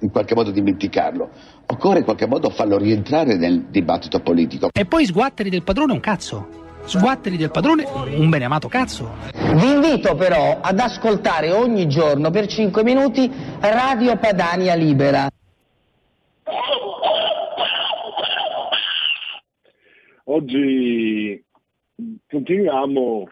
in qualche modo dimenticarlo. Occorre in qualche modo farlo rientrare nel dibattito politico. E poi sguatteri del padrone un cazzo. Sguatteri del padrone un beneamato cazzo. Vi invito però ad ascoltare ogni giorno per 5 minuti Radio Padania Libera. Oggi continuiamo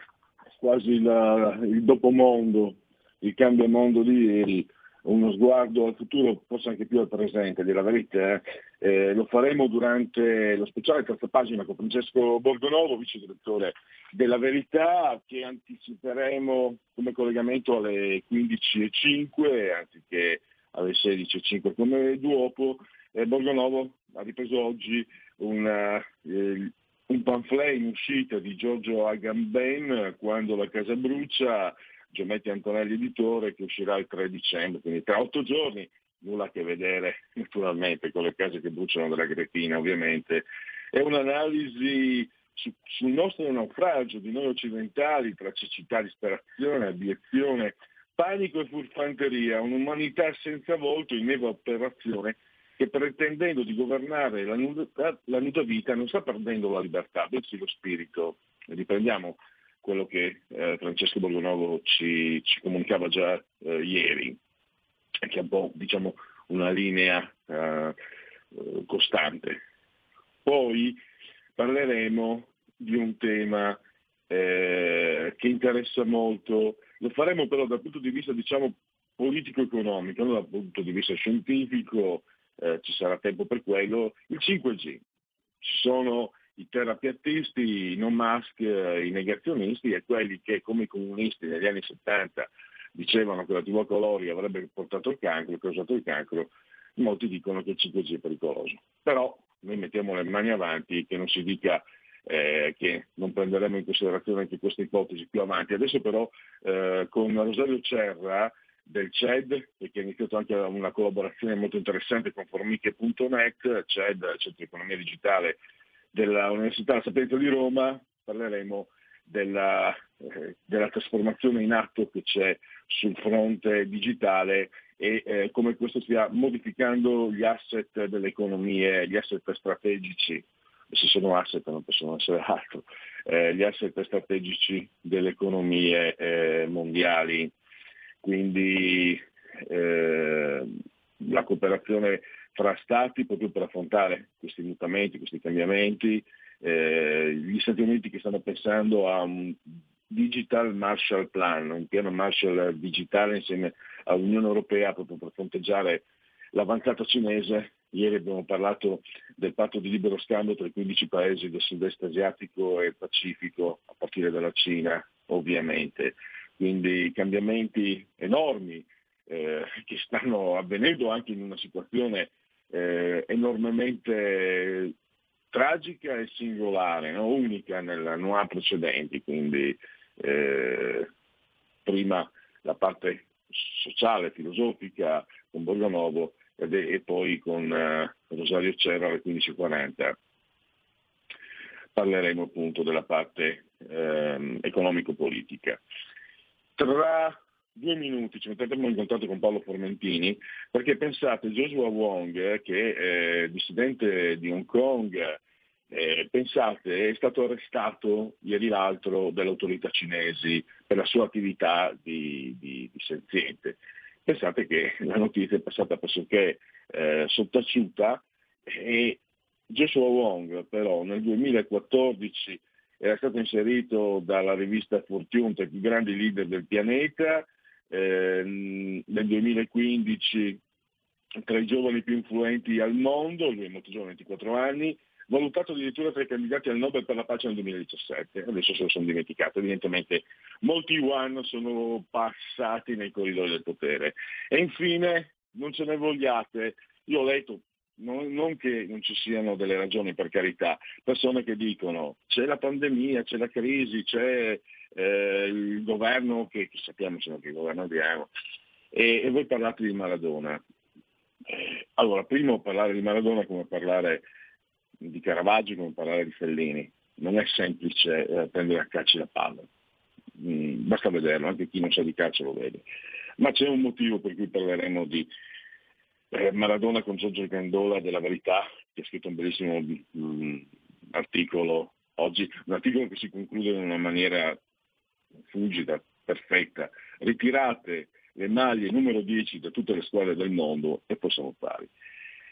quasi il dopomondo, il cambiamondo di ieri. Uno sguardo al futuro, forse anche più al presente, della verità. Lo faremo durante lo speciale terza pagina con Francesco Borgonovo, vice direttore della Verità, che anticiperemo come collegamento alle 15.05 anziché alle 16.05 come dopo. Borgonovo ha ripreso oggi un pamphlet in uscita di Giorgio Agamben, Quando la casa brucia, Giometti Antonelli editore, che uscirà il 3 dicembre, quindi tra 8 giorni, nulla a che vedere naturalmente con le case che bruciano della Gretina ovviamente. È un'analisi sul nostro naufragio di noi occidentali tra cecità, disperazione, abiezione, panico e furfanteria, un'umanità senza volto in evaporazione che pretendendo di governare la nuda vita non sta perdendo la libertà, bensì lo spirito. Riprendiamo quello che Francesco Borgonovo ci comunicava già ieri, che è un po' diciamo una linea costante. Poi parleremo di un tema che interessa molto, lo faremo però dal punto di vista diciamo politico-economico, non dal punto di vista scientifico, ci sarà tempo per quello, il 5G. Ci sono i terapiattisti, i non mask, i negazionisti e quelli che come i comunisti negli anni 70 dicevano che la TV a colori avrebbe portato il cancro, causato il cancro, molti dicono che il 5G è pericoloso. Però noi mettiamo le mani avanti, che non si dica che non prenderemo in considerazione anche queste ipotesi più avanti. Adesso però con Rosario Cerra del CED, perché ha iniziato anche una collaborazione molto interessante con formiche.net, CED, Centro di Economia Digitale della Università La Sapienza di Roma, parleremo della trasformazione in atto che c'è sul fronte digitale e come questo stia modificando gli asset delle economie, gli asset strategici, se sono asset non possono essere altro, gli asset strategici delle economie mondiali. Quindi la cooperazione fra stati proprio per affrontare questi mutamenti, questi cambiamenti, gli Stati Uniti che stanno pensando a un Digital Marshall Plan, un piano Marshall digitale insieme all'Unione Europea proprio per fronteggiare l'avanzata cinese. Ieri abbiamo parlato del patto di libero scambio tra i 15 paesi del sud-est asiatico e Pacifico, a partire dalla Cina ovviamente. Quindi cambiamenti enormi che stanno avvenendo anche in una situazione enormemente tragica e singolare, no? Unica nella NOA precedenti, quindi prima la parte sociale, filosofica con Borgonovo e poi con Rosario Cerra alle 15.40. Parleremo appunto della parte economico-politica. Tra 2 minuti ci metteremo in contatto con Paolo Formentini, perché pensate, Joshua Wong, che è dissidente di Hong Kong, pensate, è stato arrestato ieri l'altro dalle autorità cinesi per la sua attività di senziente. Pensate che la notizia è passata pressoché sottaciuta, e Joshua Wong però nel 2014 era stato inserito dalla rivista Fortune tra i più grandi leader del pianeta, nel 2015 tra i giovani più influenti al mondo, lui è molto giovane, 24 anni, valutato addirittura tra i candidati al Nobel per la pace nel 2017, adesso se lo sono dimenticato, evidentemente molti yuan sono passati nei corridoi del potere. E infine, non ce ne vogliate, io ho letto, non che non ci siano delle ragioni, per carità, persone che dicono c'è la pandemia, c'è la crisi, c'è il governo, che sappiamo che governo abbiamo, e voi parlate di Maradona. Allora, primo parlare di Maradona è come parlare di Caravaggio, come parlare di Fellini, non è semplice prendere a calci la palla, basta vederlo, anche chi non sa di calcio lo vede, ma c'è un motivo per cui parleremo di Maradona con Giorgio Gandola della Verità, che ha scritto un bellissimo articolo oggi, un articolo che si conclude in una maniera fulgida, perfetta: ritirate le maglie numero 10 da tutte le squadre del mondo e poi siamo pari.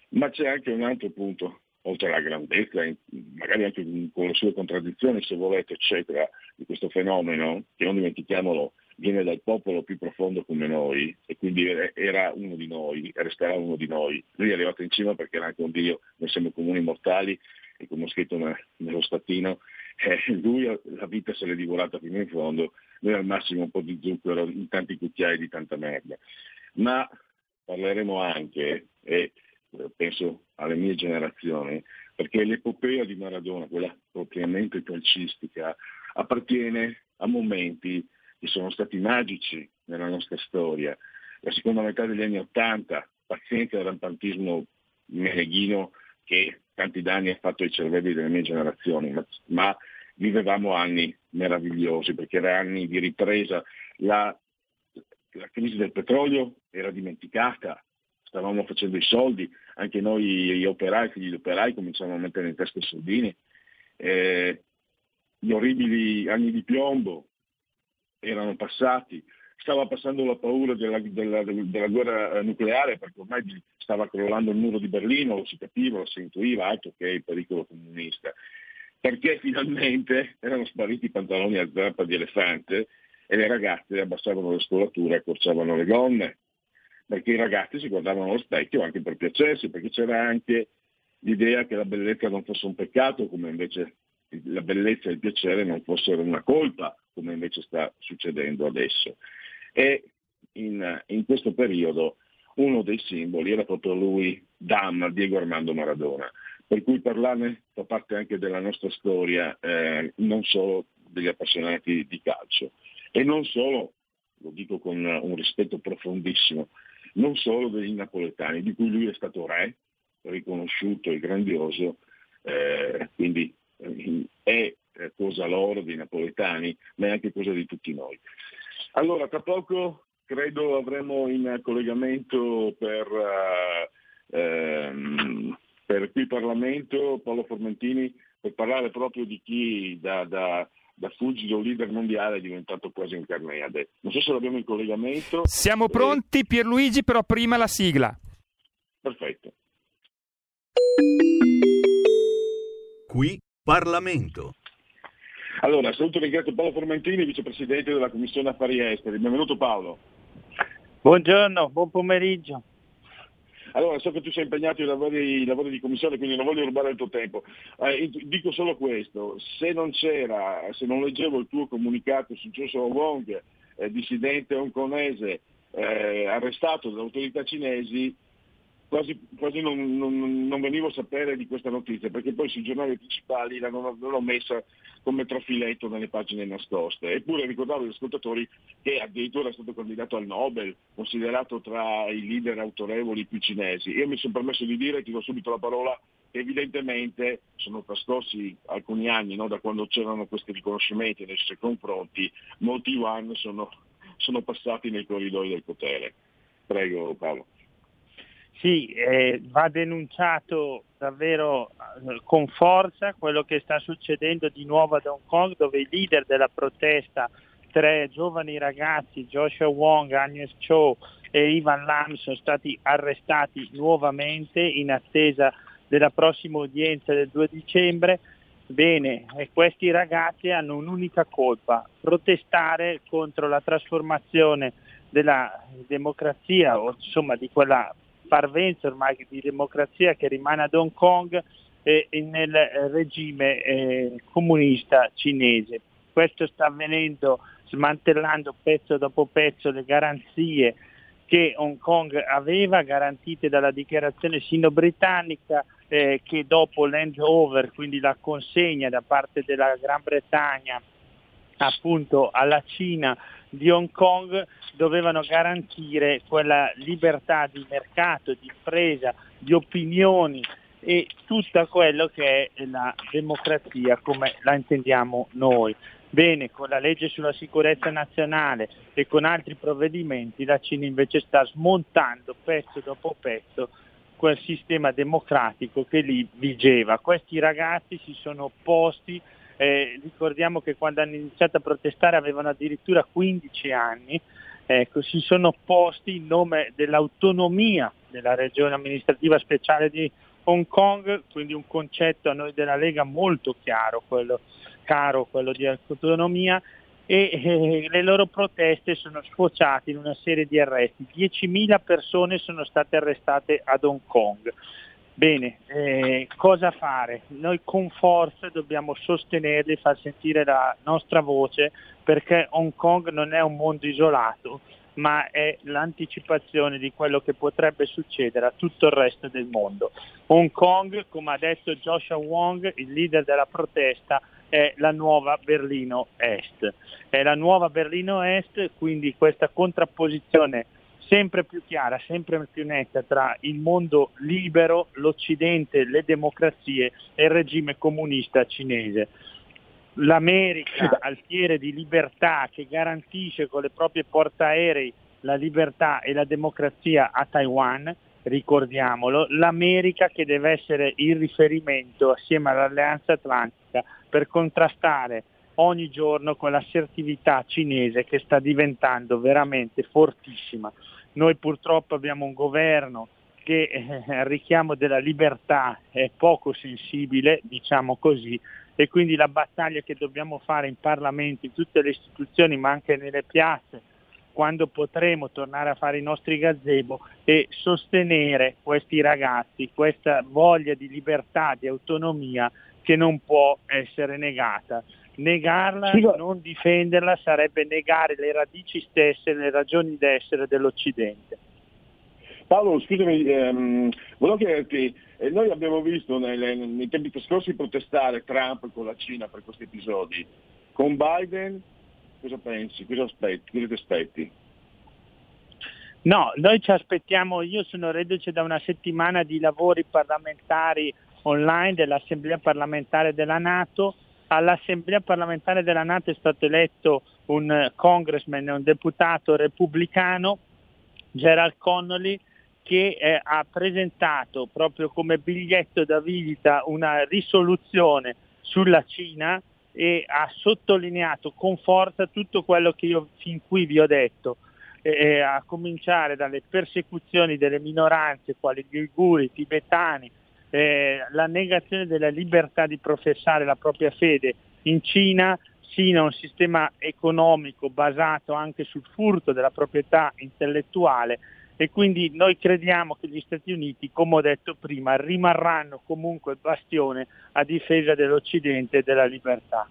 Ma c'è anche un altro punto, oltre alla grandezza, magari anche con le sue contraddizioni, se volete, eccetera, di questo fenomeno, che non dimentichiamolo, viene dal popolo più profondo come noi, e quindi era uno di noi, resterà uno di noi. Lui è arrivato in cima perché era anche un dio, noi siamo comuni mortali, e come ho scritto nello stattino, lui la vita se l'è divorata fino in fondo, noi al massimo un po' di zucchero in tanti cucchiai di tanta merda. Ma parleremo anche, e penso alle mie generazioni, perché l'epopea di Maradona, quella propriamente calcistica, appartiene a momenti che sono stati magici nella nostra storia. La seconda metà degli anni '80, pazienza del rampantismo meneghino che tanti danni ha fatto ai cervelli delle mie generazioni, ma vivevamo anni meravigliosi, perché erano anni di ripresa. La crisi del petrolio era dimenticata, stavamo facendo i soldi, anche noi gli operai, figli di operai, cominciavamo a mettere in testa i soldini, gli orribili anni di piombo erano passati, stava passando la paura della guerra nucleare, perché ormai stava crollando il muro di Berlino, lo si capiva, lo si intuiva, altro che il pericolo comunista, perché finalmente erano spariti i pantaloni a zampa di elefante e le ragazze abbassavano le scollature e accorciavano le gonne, perché i ragazzi si guardavano allo specchio anche per piacersi, perché c'era anche l'idea che la bellezza non fosse un peccato, come invece la bellezza e il piacere non fossero una colpa, come invece sta succedendo adesso. E in questo periodo uno dei simboli era proprio lui, Diego Armando Maradona, per cui parlarne fa parte anche della nostra storia, non solo degli appassionati di calcio, e non solo, lo dico con un rispetto profondissimo, non solo degli napoletani, di cui lui è stato re, riconosciuto e grandioso, quindi è cosa loro dei napoletani, ma è anche cosa di tutti noi. Allora, tra poco credo avremo in collegamento per qui Parlamento Paolo Formentini, per parlare proprio di chi da fulgido leader mondiale è diventato quasi un Carneade. Non so se l'abbiamo in collegamento. Siamo pronti, Pierluigi, però prima la sigla. Perfetto. Qui Parlamento. Allora, saluto e ringrazio Paolo Formentini, vicepresidente della Commissione Affari Esteri. Benvenuto Paolo. Buongiorno, buon pomeriggio. Allora, so che tu sei impegnato ai lavori di commissione, quindi non voglio rubare il tuo tempo. Dico solo questo: se non leggevo il tuo comunicato su Joshua Wong, dissidente hongkonese arrestato dalle autorità cinesi, quasi non venivo a sapere di questa notizia, perché poi sui giornali principali l'hanno messa come trafiletto nelle pagine nascoste. Eppure ricordavo agli ascoltatori che addirittura è stato candidato al Nobel, considerato tra i leader autorevoli più cinesi. Io mi sono permesso di dire, ti do subito la parola, che evidentemente sono trascorsi alcuni anni, no, da quando c'erano questi riconoscimenti nei suoi confronti, molti yuan sono passati nei corridoi del potere. Prego Paolo. Sì, va denunciato davvero con forza quello che sta succedendo di nuovo ad Hong Kong, dove i leader della protesta tre giovani ragazzi, Joshua Wong, Agnes Cho e Ivan Lam, sono stati arrestati nuovamente in attesa della prossima udienza del 2 dicembre. Bene, e questi ragazzi hanno un'unica colpa: protestare contro la trasformazione della democrazia, o insomma di quella parvenza ormai di democrazia che rimane ad Hong Kong, nel regime comunista cinese. Questo sta avvenendo smantellando pezzo dopo pezzo le garanzie che Hong Kong aveva, garantite dalla dichiarazione sino-britannica, che dopo l'handover, quindi la consegna da parte della Gran Bretagna appunto alla Cina di Hong Kong, dovevano garantire quella libertà di mercato, di impresa, di opinioni e tutto quello che è la democrazia come la intendiamo noi. Bene, con la legge sulla sicurezza nazionale e con altri provvedimenti la Cina invece sta smontando pezzo dopo pezzo quel sistema democratico che lì vigeva. Questi ragazzi si sono opposti, ricordiamo che quando hanno iniziato a protestare avevano addirittura 15 anni, si sono opposti in nome dell'autonomia della regione amministrativa speciale di Hong Kong, quindi un concetto a noi della Lega molto chiaro, quello di autonomia, e le loro proteste sono sfociate in una serie di arresti. 10.000 persone sono state arrestate ad Hong Kong. Bene, cosa fare? Noi con forza dobbiamo sostenerli, far sentire la nostra voce, perché Hong Kong non è un mondo isolato, ma è l'anticipazione di quello che potrebbe succedere a tutto il resto del mondo. Hong Kong, come ha detto Joshua Wong, il leader della protesta, è la nuova Berlino Est. È la nuova Berlino Est, quindi questa contrapposizione sempre più chiara, sempre più netta tra il mondo libero, l'Occidente, le democrazie e il regime comunista cinese. L'America, alfiere di libertà, che garantisce con le proprie portaerei la libertà e la democrazia a Taiwan, ricordiamolo, l'America che deve essere il riferimento assieme all'Alleanza Atlantica per contrastare ogni giorno con l'assertività cinese che sta diventando veramente fortissima. Noi purtroppo abbiamo un governo che al richiamo della libertà è poco sensibile, diciamo così, e quindi la battaglia che dobbiamo fare in Parlamento, in tutte le istituzioni, ma anche nelle piazze, quando potremo tornare a fare i nostri gazebo e sostenere questi ragazzi, questa voglia di libertà, di autonomia che non può essere negata. Negarla, non difenderla, sarebbe negare le radici stesse, le ragioni d'essere dell'Occidente. Paolo, scusami, volevo chiederti, noi abbiamo visto nei tempi scorsi protestare Trump con la Cina per questi episodi. Con Biden cosa pensi? Cosa ti aspetti? No, noi ci aspettiamo, io sono reduce da una settimana di lavori parlamentari online dell'Assemblea parlamentare della NATO. All'Assemblea parlamentare della NATO è stato eletto un congressman, un deputato repubblicano, Gerald Connolly, che ha presentato proprio come biglietto da visita una risoluzione sulla Cina e ha sottolineato con forza tutto quello che io fin qui vi ho detto, a cominciare dalle persecuzioni delle minoranze quali gli uiguri, i tibetani, la negazione della libertà di professare la propria fede in Cina, sino a un sistema economico basato anche sul furto della proprietà intellettuale. E quindi noi crediamo che gli Stati Uniti, come ho detto prima, rimarranno comunque bastione a difesa dell'Occidente e della libertà.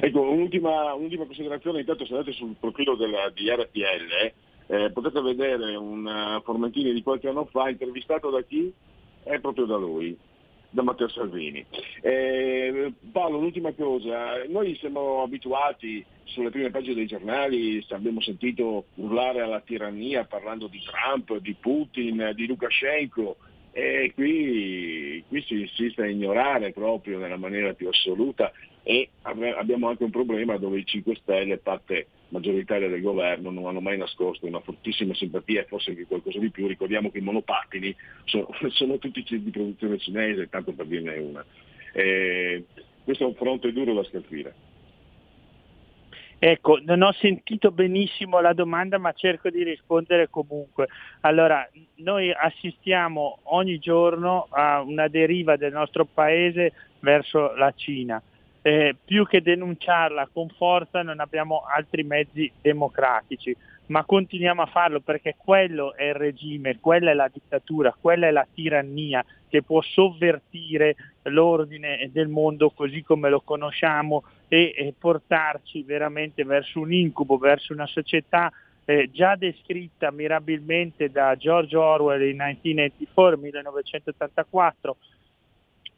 Ecco, un'ultima considerazione. Intanto, se andate sul profilo di RPL, potete vedere un Formentini di qualche anno fa intervistato da chi? È proprio da lui, da Matteo Salvini. Paolo, un'ultima cosa. Noi siamo abituati, sulle prime pagine dei giornali abbiamo sentito urlare alla tirannia parlando di Trump, di Putin, di Lukashenko, e qui si insiste a ignorare proprio nella maniera più assoluta, e abbiamo anche un problema dove i 5 Stelle, parte maggioritaria del governo, non hanno mai nascosto una fortissima simpatia e forse anche qualcosa di più. Ricordiamo che i monopattini sono tutti di produzione cinese, tanto per dirne una. Questo è un fronte duro da scalfire. Ecco, non ho sentito benissimo la domanda, ma cerco di rispondere comunque. Allora, noi assistiamo ogni giorno a una deriva del nostro paese verso la Cina. Più che denunciarla con forza non abbiamo altri mezzi democratici, ma continuiamo a farlo perché quello è il regime, quella è la dittatura, quella è la tirannia che può sovvertire l'ordine del mondo così come lo conosciamo e portarci veramente verso un incubo, verso una società già descritta mirabilmente da George Orwell in 1984,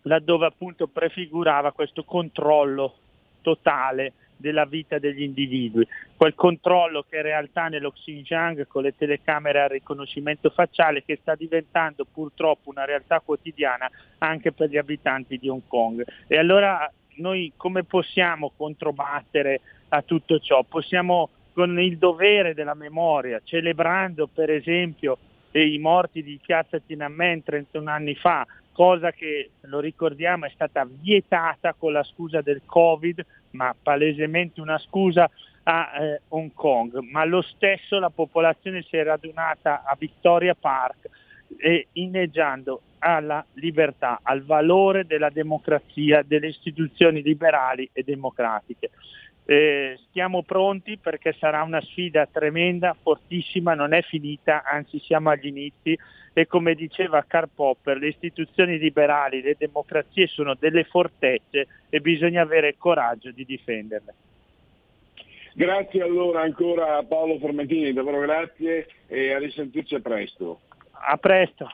laddove appunto prefigurava questo controllo totale della vita degli individui, quel controllo che in realtà nello Xinjiang con le telecamere a riconoscimento facciale che sta diventando purtroppo una realtà quotidiana anche per gli abitanti di Hong Kong. E allora noi come possiamo controbattere a tutto ciò? Possiamo con il dovere della memoria, celebrando per esempio i morti di piazza Tiananmen 31 anni fa, cosa che, lo ricordiamo, è stata vietata con la scusa del Covid, ma palesemente una scusa a Hong Kong. Ma lo stesso la popolazione si è radunata a Victoria Park inneggiando alla libertà, al valore della democrazia, delle istituzioni liberali e democratiche. Stiamo pronti perché sarà una sfida tremenda, fortissima, non è finita, anzi siamo agli inizi e come diceva Karl Popper, le istituzioni liberali, le democrazie sono delle fortezze e bisogna avere il coraggio di difenderle. Grazie allora ancora a Paolo Formentini, davvero grazie e a risentirci a presto. A presto.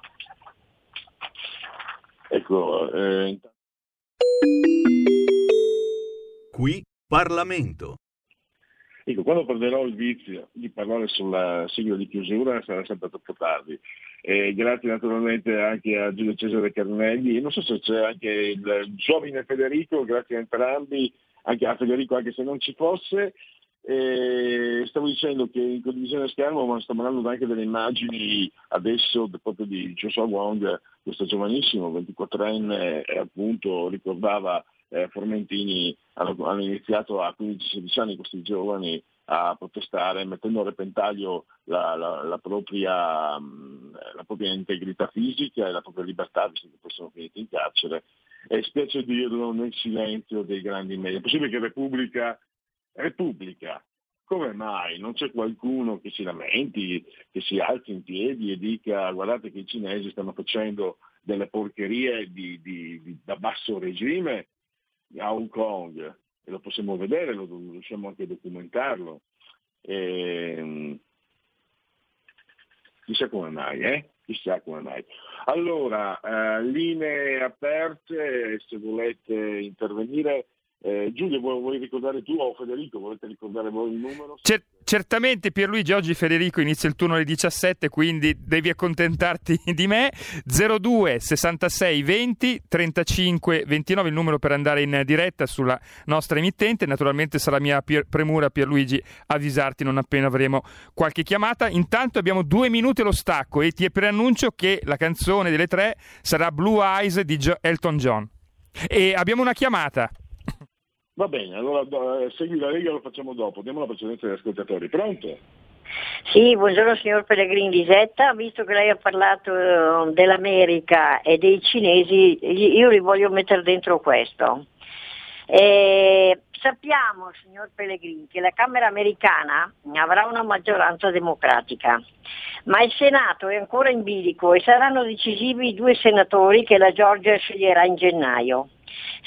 Ecco, Qui Parlamento. Ecco, quando perderò il vizio di parlare sulla sigla di chiusura sarà sempre troppo tardi. Grazie naturalmente anche a Giulio Cesare Carnelli, non so se c'è anche il giovane Federico, grazie a entrambi, anche a Federico anche se non ci fosse. Stavo dicendo che in condivisione a schermo, ma sto parlando anche delle immagini adesso proprio di Joshua Wong, questo giovanissimo 24enne, appunto ricordava Formentini, hanno iniziato a 15-16 anni questi giovani a protestare mettendo a repentaglio la propria integrità fisica e la propria libertà, visto che poi sono finiti in carcere, e spiace dirlo nel silenzio dei grandi media. È possibile che Repubblica, come mai non c'è qualcuno che si lamenti, che si alzi in piedi e dica guardate che i cinesi stanno facendo delle porcherie da basso regime a Hong Kong, e lo possiamo vedere, lo riusciamo anche a documentarlo, chissà come mai, chissà come mai. Allora, linee aperte se volete intervenire. Giulio, vuoi ricordare tu o Federico? Volete ricordare voi il numero? Certamente Pierluigi, oggi Federico inizia il turno alle 17, quindi devi accontentarti di me. 02 66 20 35 29 il numero per andare in diretta sulla nostra emittente. Naturalmente sarà mia premura, Pierluigi, avvisarti non appena avremo qualche chiamata. Intanto abbiamo 2 minuti allo stacco e ti preannuncio che la canzone delle 3 sarà Blue Eyes di Elton John. E abbiamo una chiamata. Va bene, allora segui la riga, lo facciamo dopo, diamo la precedenza agli ascoltatori. Pronto? Sì, buongiorno signor Pellegrini Lisetta, visto che lei ha parlato dell'America e dei cinesi, io li voglio mettere dentro questo. Sappiamo, signor Pellegrini, che la Camera americana avrà una maggioranza democratica, ma il Senato è ancora in bilico e saranno decisivi i 2 senatori che la Georgia sceglierà in gennaio.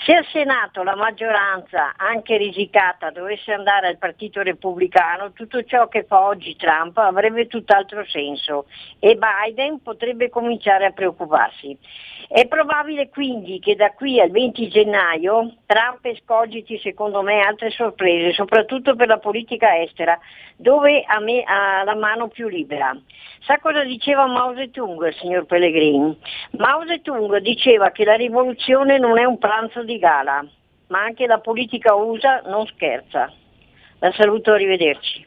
Se al Senato la maggioranza, anche risicata, dovesse andare al Partito Repubblicano, tutto ciò che fa oggi Trump avrebbe tutt'altro senso e Biden potrebbe cominciare a preoccuparsi. È probabile quindi che da qui al 20 gennaio Trump escogiti, secondo me, altre sorprese, soprattutto per la politica estera, dove ha la mano più libera. Sa cosa diceva Mao Zedong, signor Pellegrini? Mao Zedong diceva che la rivoluzione non è un pranzo di gala, ma anche la politica USA non scherza. La saluto, arrivederci.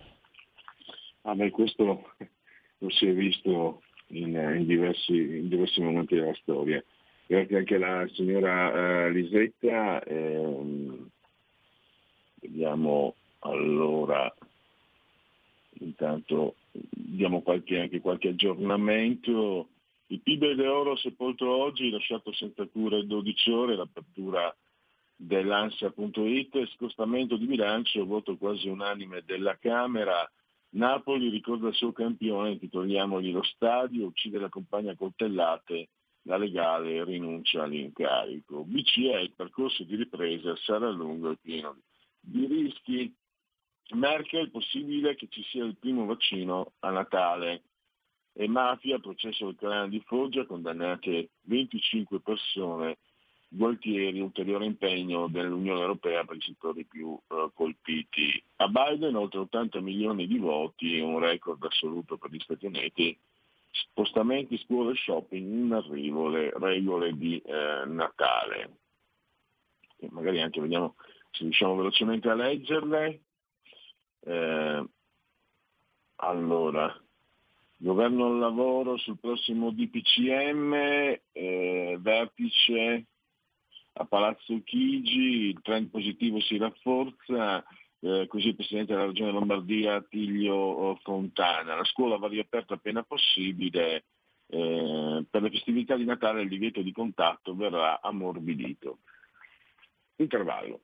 Ah beh, questo lo si è visto in diversi momenti della storia. Grazie anche alla signora Lisetta. Vediamo Allora, intanto diamo anche qualche aggiornamento. Il Pibe de Oro sepolto oggi, lasciato senza cure 12 ore, l'apertura dell'Ansa.it, scostamento di bilancio, voto quasi unanime della Camera, Napoli ricorda il suo campione, titoliamogli lo stadio, uccide la compagna coltellate, la legale rinuncia all'incarico. BCE, il percorso di ripresa sarà lungo e pieno di rischi. Merkel, possibile che ci sia il primo vaccino a Natale. E mafia, processo al canale di Foggia, condannate 25 persone, Gualtieri, ulteriore impegno dell'Unione Europea per i settori più colpiti. A Biden oltre 80 milioni di voti, un record assoluto per gli Stati Uniti, spostamenti, scuole, shopping, in arrivo le regole di Natale. E magari anche vediamo se riusciamo velocemente a leggerle. Allora, governo al lavoro sul prossimo DPCM, vertice a Palazzo Chigi, il trend positivo si rafforza, così il Presidente della Regione Lombardia Attilio Fontana. La scuola va riaperta appena possibile, per le festività di Natale il divieto di contatto verrà ammorbidito. Intervallo.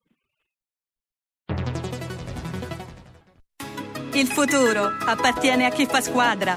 Il futuro appartiene a chi fa squadra.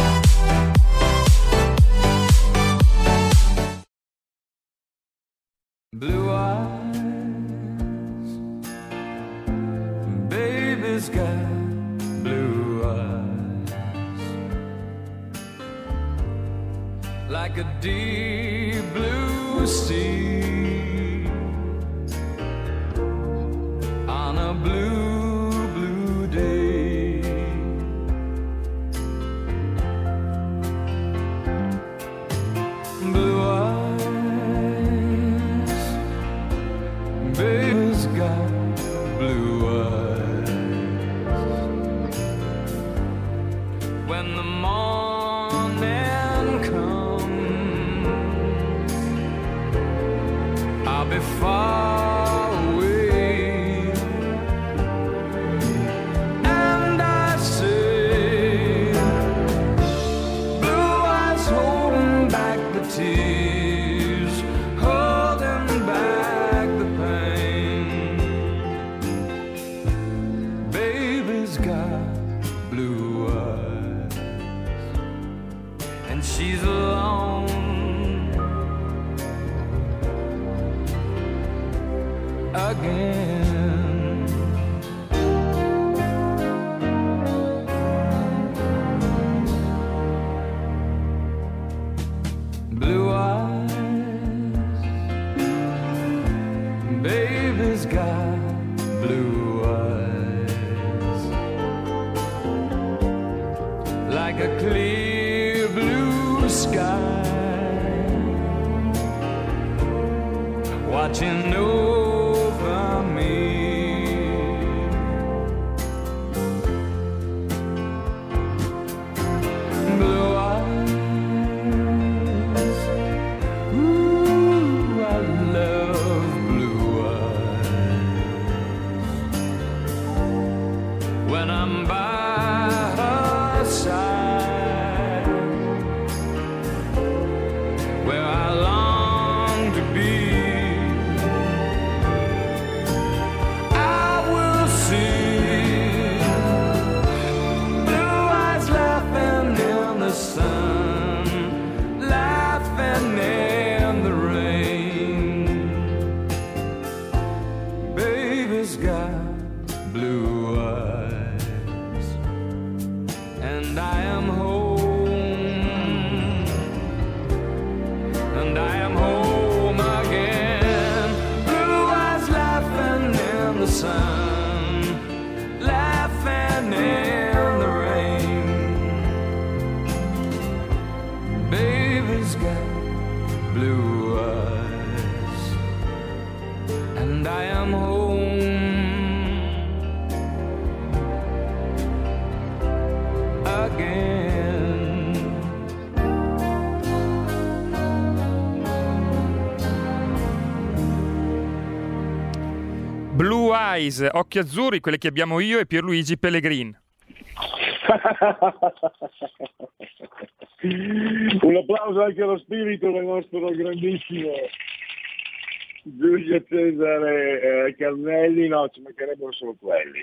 Blue eyes, baby's got blue eyes, like a deep blue sea on a blue, blue day. Blue eyes. Baby's got blue eyes. When the morning comes, I'll be far away, and I say, blue eyes holding back the tears, holding back the pain. She's alone, again. Blue eyes, baby's got blue eyes, like a clear sky, watching over me. Blue eyes, ooh, I love blue eyes. When I'm by her side, where I long to be. got blue eyes, and I am home, and I am home again. Blue eyes laughing in the sun, laughing in the rain. Baby's got blue eyes, and I am home. Blue Eyes, Occhi Azzurri, quelle che abbiamo io e Pierluigi Pellegrin. Un applauso anche allo spirito del nostro grandissimo Giulio Cesare Carnelli. No, ci mancherebbero solo quelli.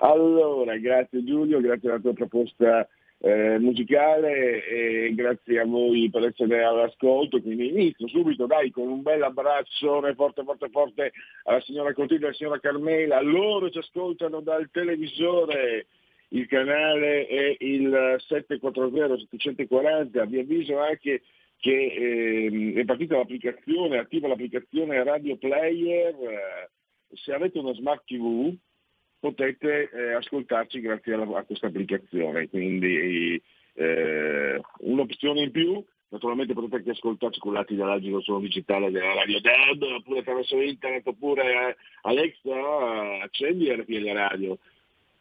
Allora, grazie Giulio, grazie alla tua proposta musicale e grazie a voi per essere all'ascolto. Quindi inizio subito, dai, con un bel abbraccione forte forte forte alla signora Clotilde e alla signora Carmela. Loro ci ascoltano dal televisore, il canale è il 740 740. Vi avviso anche che è partita l'applicazione, attiva l'applicazione Radio Player. Se avete uno smart TV potete ascoltarci grazie a questa applicazione, quindi un'opzione in più. Naturalmente potete anche ascoltarci con l'attività dell'agito solo digitale della Radio DAB, oppure attraverso internet, oppure Alexa accendi RPL Radio,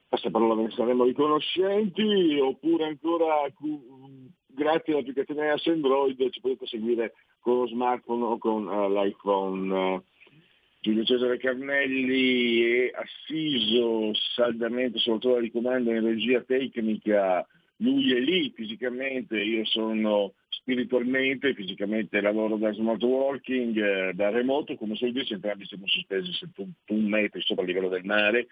passaparola, ve ne saremo riconoscenti, oppure ancora grazie all'applicazione AS Android ci potete seguire con lo smartphone o con l'iPhone. Giulio Cesare Carnelli è assiso saldamente sulla torre di comando in regia tecnica, lui è lì fisicamente, io sono spiritualmente, fisicamente lavoro da smart working, da remoto, come so dire, entrambi siamo sospesi 71 metri sopra il livello del mare,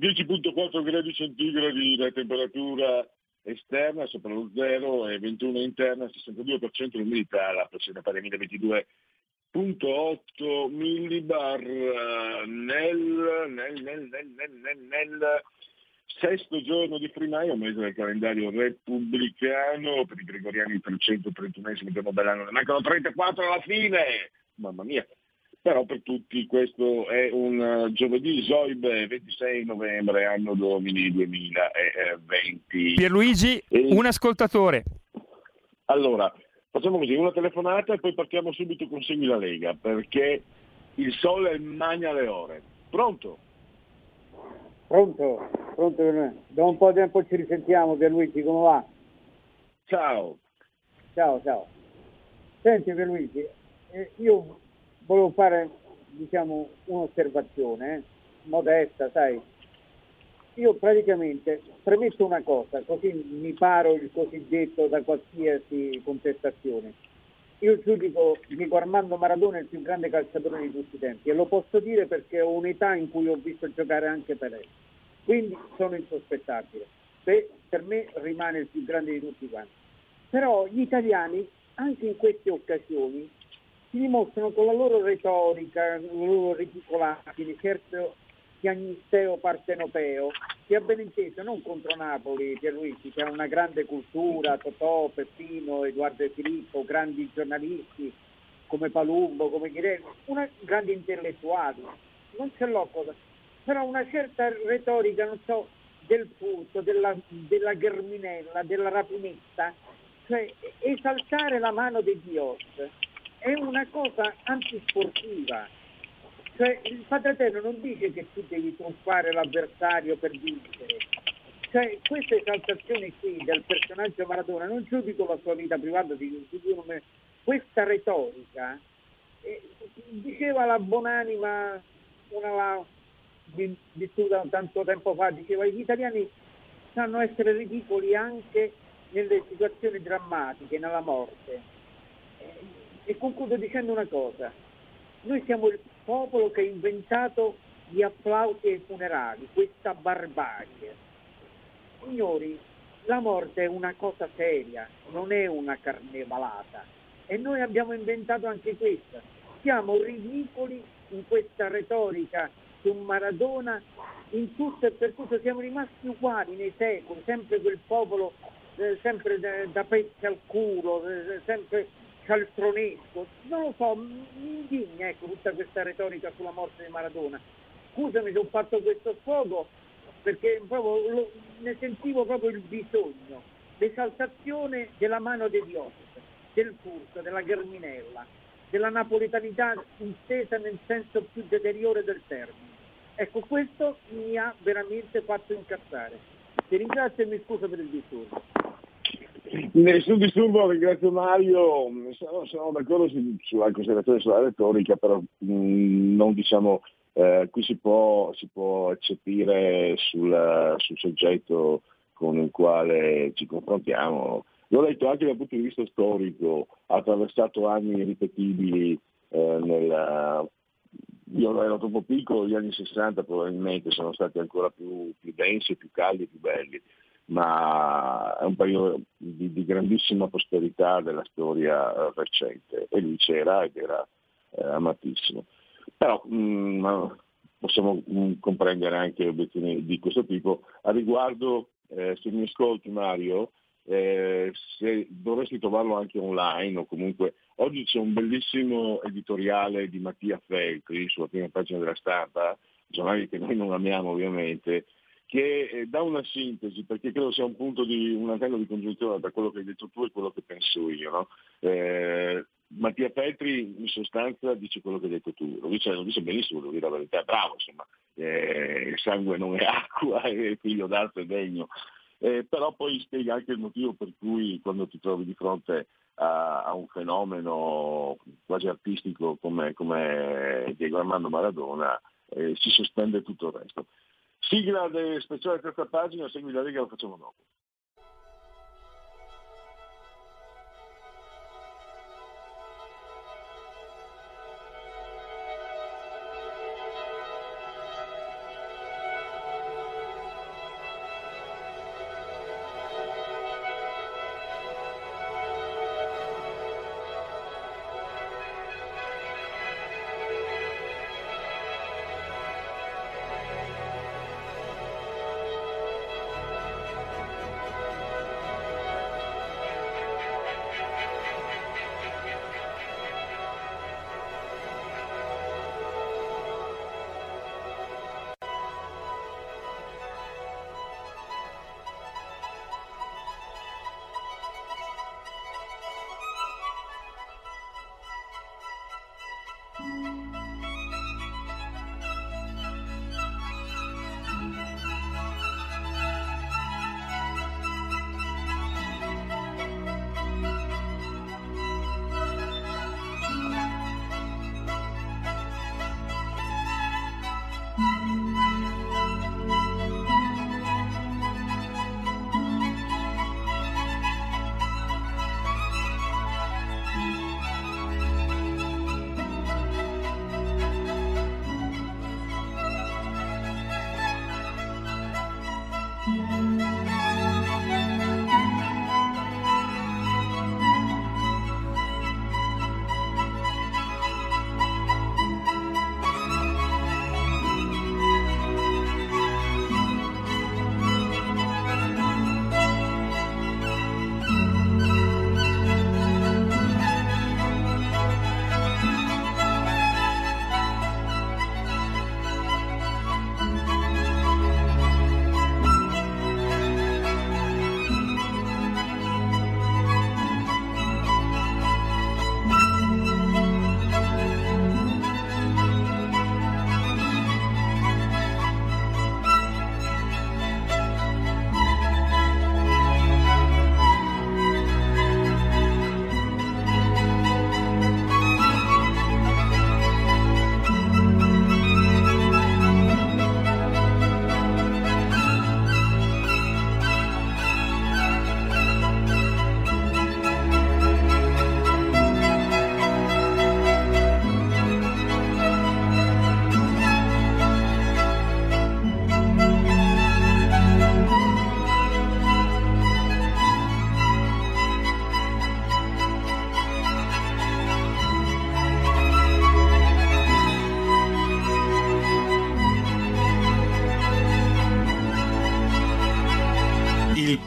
10.4 gradi centigradi la temperatura esterna sopra lo zero e 21 interna, 62% l'umidità, la pressione pari a 1022.8 millibar nel sesto giorno di primaio, mese del calendario repubblicano, per i gregoriani il 331esimo giorno dell'anno, ne mancano 34 alla fine, mamma mia, però per tutti questo è un giovedì Zoibe, 26 novembre anno domini 2020. Pierluigi, un ascoltatore. Allora, facciamo così, una telefonata e poi partiamo subito con Segui la Lega, perché il sole magna le ore. Pronto? Pronto per me. Da un po' di tempo ci risentiamo, Pierluigi, come va? Ciao. Ciao. Senti Pierluigi, io volevo fare, diciamo, un'osservazione, modesta, sai. Io praticamente premetto una cosa, così mi paro il cosiddetto da qualsiasi contestazione. Io giudico Diego Armando Maradona il più grande calciatore di tutti i tempi e lo posso dire perché ho un'età in cui ho visto giocare anche Pelé. Quindi sono insospettabile. Per me rimane il più grande di tutti quanti. Però gli italiani, anche in queste occasioni, si dimostrano con la loro retorica, con la loro ridicolabile, certo pianisteo partenopeo, che ha ben inteso non contro Napoli, Pierluigi, che ha una grande cultura, Totò, Peppino, Edoardo e Filippo, grandi giornalisti come Palumbo, come Ghirelli, una grande intellettuale, non ce l'ho cosa, però una certa retorica, non so, del furto, della gherminella, della rapinetta, cioè esaltare la mano di Dios è una cosa antisportiva. Cioè, il Patatero non dice che tu devi truffare l'avversario per vincere. Cioè, queste esaltazioni qui del personaggio Maradona, non giudico la sua vita privata, questa retorica, diceva la Bonanima, una vissuta tanto tempo fa, diceva gli italiani sanno essere ridicoli anche nelle situazioni drammatiche, nella morte. E concludo dicendo una cosa, noi siamo il popolo che ha inventato gli applausi ai funerali, questa barbarie. Signori, la morte è una cosa seria, non è una carnevalata. E noi abbiamo inventato anche questa. Siamo ridicoli in questa retorica con Maradona in tutto e per tutto, siamo rimasti uguali nei secoli, sempre quel popolo sempre da pezzi al culo, sempre cialtronesco. Non lo so, mi indigna, ecco, tutta questa retorica sulla morte di Maradona. Scusami se ho fatto questo sfogo, perché proprio ne sentivo proprio il bisogno, l'esaltazione della mano di Dios, del Furto, della Gherminella, della napoletanità intesa nel senso più deteriore del termine. Ecco, questo mi ha veramente fatto incazzare. Ti ringrazio e mi scuso per il disturbo. Nessun disturbo, ringrazio Mario. Sono d'accordo sulla considerazione sulla retorica, però non diciamo... qui si può eccepire sul soggetto con il quale ci confrontiamo. L'ho letto anche dal punto di vista storico, ha attraversato anni irripetibili, io ero troppo piccolo, gli anni 60 probabilmente sono stati ancora più densi, più caldi, più belli, ma è un periodo di grandissima prosperità della storia recente e lui c'era ed era amatissimo. Però possiamo comprendere anche obiezioni di questo tipo. A riguardo, se mi ascolti Mario, se dovresti trovarlo anche online o comunque, oggi c'è un bellissimo editoriale di Mattia Feltri sulla prima pagina della Stampa, giornali che noi non amiamo ovviamente, che dà una sintesi, perché credo sia un punto di un anello di congiunzione tra quello che hai detto tu e quello che penso io, no? Mattia Feltri in sostanza dice quello che hai detto tu, lo dice benissimo, devo dire la verità, bravo, insomma, il sangue non è acqua e figlio d'arte è degno, però poi spiega anche il motivo per cui quando ti trovi di fronte a un fenomeno quasi artistico come Diego Armando Maradona, si sospende tutto il resto. Sigla del speciale terza pagina, segui la riga, lo facciamo dopo.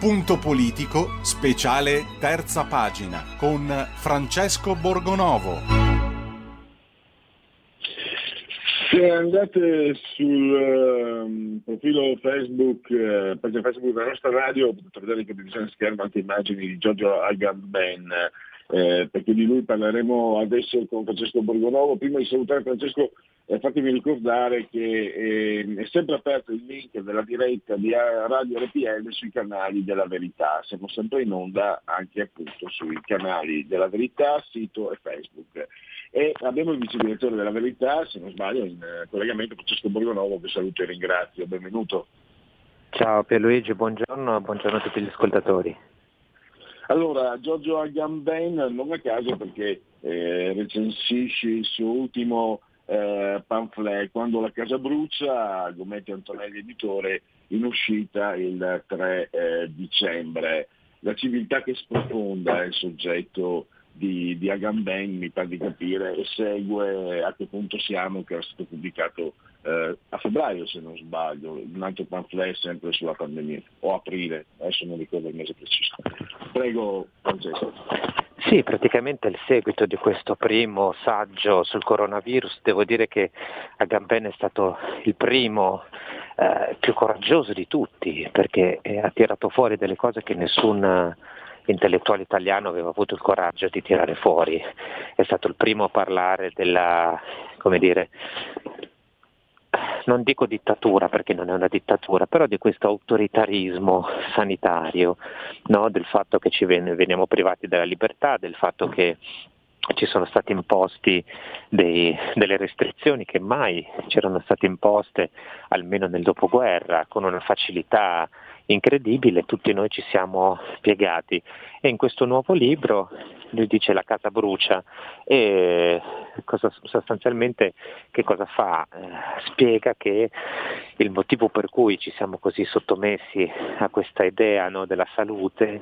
Punto politico, speciale terza pagina con Francesco Borgonovo. Se andate sul profilo Facebook, pagina Facebook della nostra radio, potete vedere in televisione schermo anche immagini di Giorgio Agamben, perché di lui parleremo adesso con Francesco Borgonovo. Prima di salutare Francesco, fatemi ricordare che è sempre aperto il link della diretta di Radio RPL sui canali della Verità. Siamo sempre in onda anche appunto sui canali della Verità, sito e Facebook. E abbiamo il vice direttore della Verità, se non sbaglio, in collegamento, Francesco Borgonovo, che saluto e ringrazio. Benvenuto. Ciao Pierluigi, buongiorno a tutti gli ascoltatori. Allora, Giorgio Agamben, non a caso perché recensisci il suo ultimo pamphlet, Quando la casa brucia, Gometti Antonelli Editore, in uscita il 3 dicembre. La civiltà che sprofonda è il soggetto di Agamben, mi pare di capire, e segue A che punto siamo, che era stato pubblicato a febbraio, se non sbaglio, un altro pamphlet sempre sulla pandemia, o aprile, adesso non ricordo il mese preciso. Prego Francesco. Sì, praticamente il seguito di questo primo saggio sul coronavirus. Devo dire che Agamben è stato il primo, più coraggioso di tutti, perché ha tirato fuori delle cose che nessun intellettuale italiano aveva avuto il coraggio di tirare fuori. È stato il primo a parlare della, come dire, non dico dittatura perché non è una dittatura, però di questo autoritarismo sanitario, no? Del fatto che ci veniamo privati della libertà, del fatto che ci sono stati imposti delle restrizioni che mai c'erano state imposte, almeno nel dopoguerra, con una facilità incredibile, tutti noi ci siamo piegati. E in questo nuovo libro lui dice La casa brucia e sostanzialmente che cosa fa? Spiega che il motivo per cui ci siamo così sottomessi a questa idea, no, della salute,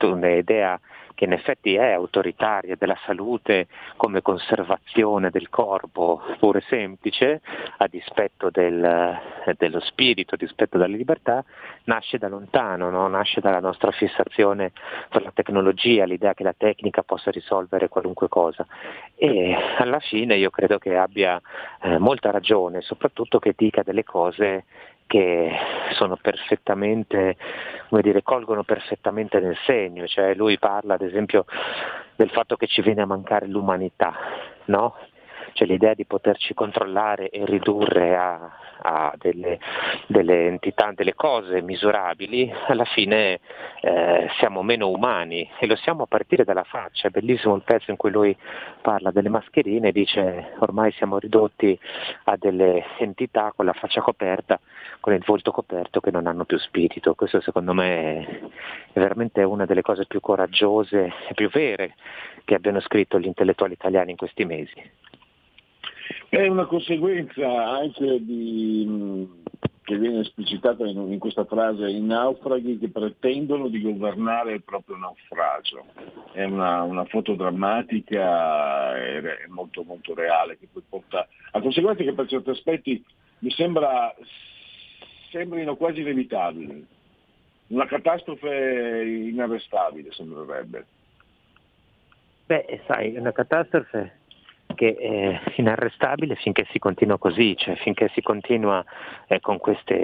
un'idea che in effetti è autoritaria della salute come conservazione del corpo pure semplice, a dispetto dello spirito, a dispetto della libertà, nasce da lontano, no? Nasce dalla nostra fissazione per la tecnologia, l'idea che la tecnica possa risolvere qualunque cosa. E alla fine io credo che abbia molta ragione, soprattutto che dica delle cose che sono perfettamente, come dire, colgono perfettamente nel segno. Cioè lui parla ad esempio del fatto che ci viene a mancare l'umanità, no? Cioè l'idea di poterci controllare e ridurre a delle entità, delle cose misurabili, alla fine siamo meno umani, e lo siamo a partire dalla faccia. È bellissimo il pezzo in cui lui parla delle mascherine, dice ormai siamo ridotti a delle entità con la faccia coperta, con il volto coperto, che non hanno più spirito. Questo secondo me è veramente una delle cose più coraggiose e più vere che abbiano scritto gli intellettuali italiani in questi mesi. È una conseguenza anche che viene esplicitata in questa frase, i naufraghi che pretendono di governare il proprio naufragio. È una foto drammatica e molto molto reale, che poi porta a conseguenze che per certi aspetti mi sembrino quasi inevitabili. Una catastrofe inarrestabile sembrerebbe. Beh, sai, una catastrofe che è inarrestabile finché si continua così, cioè finché si continua con questi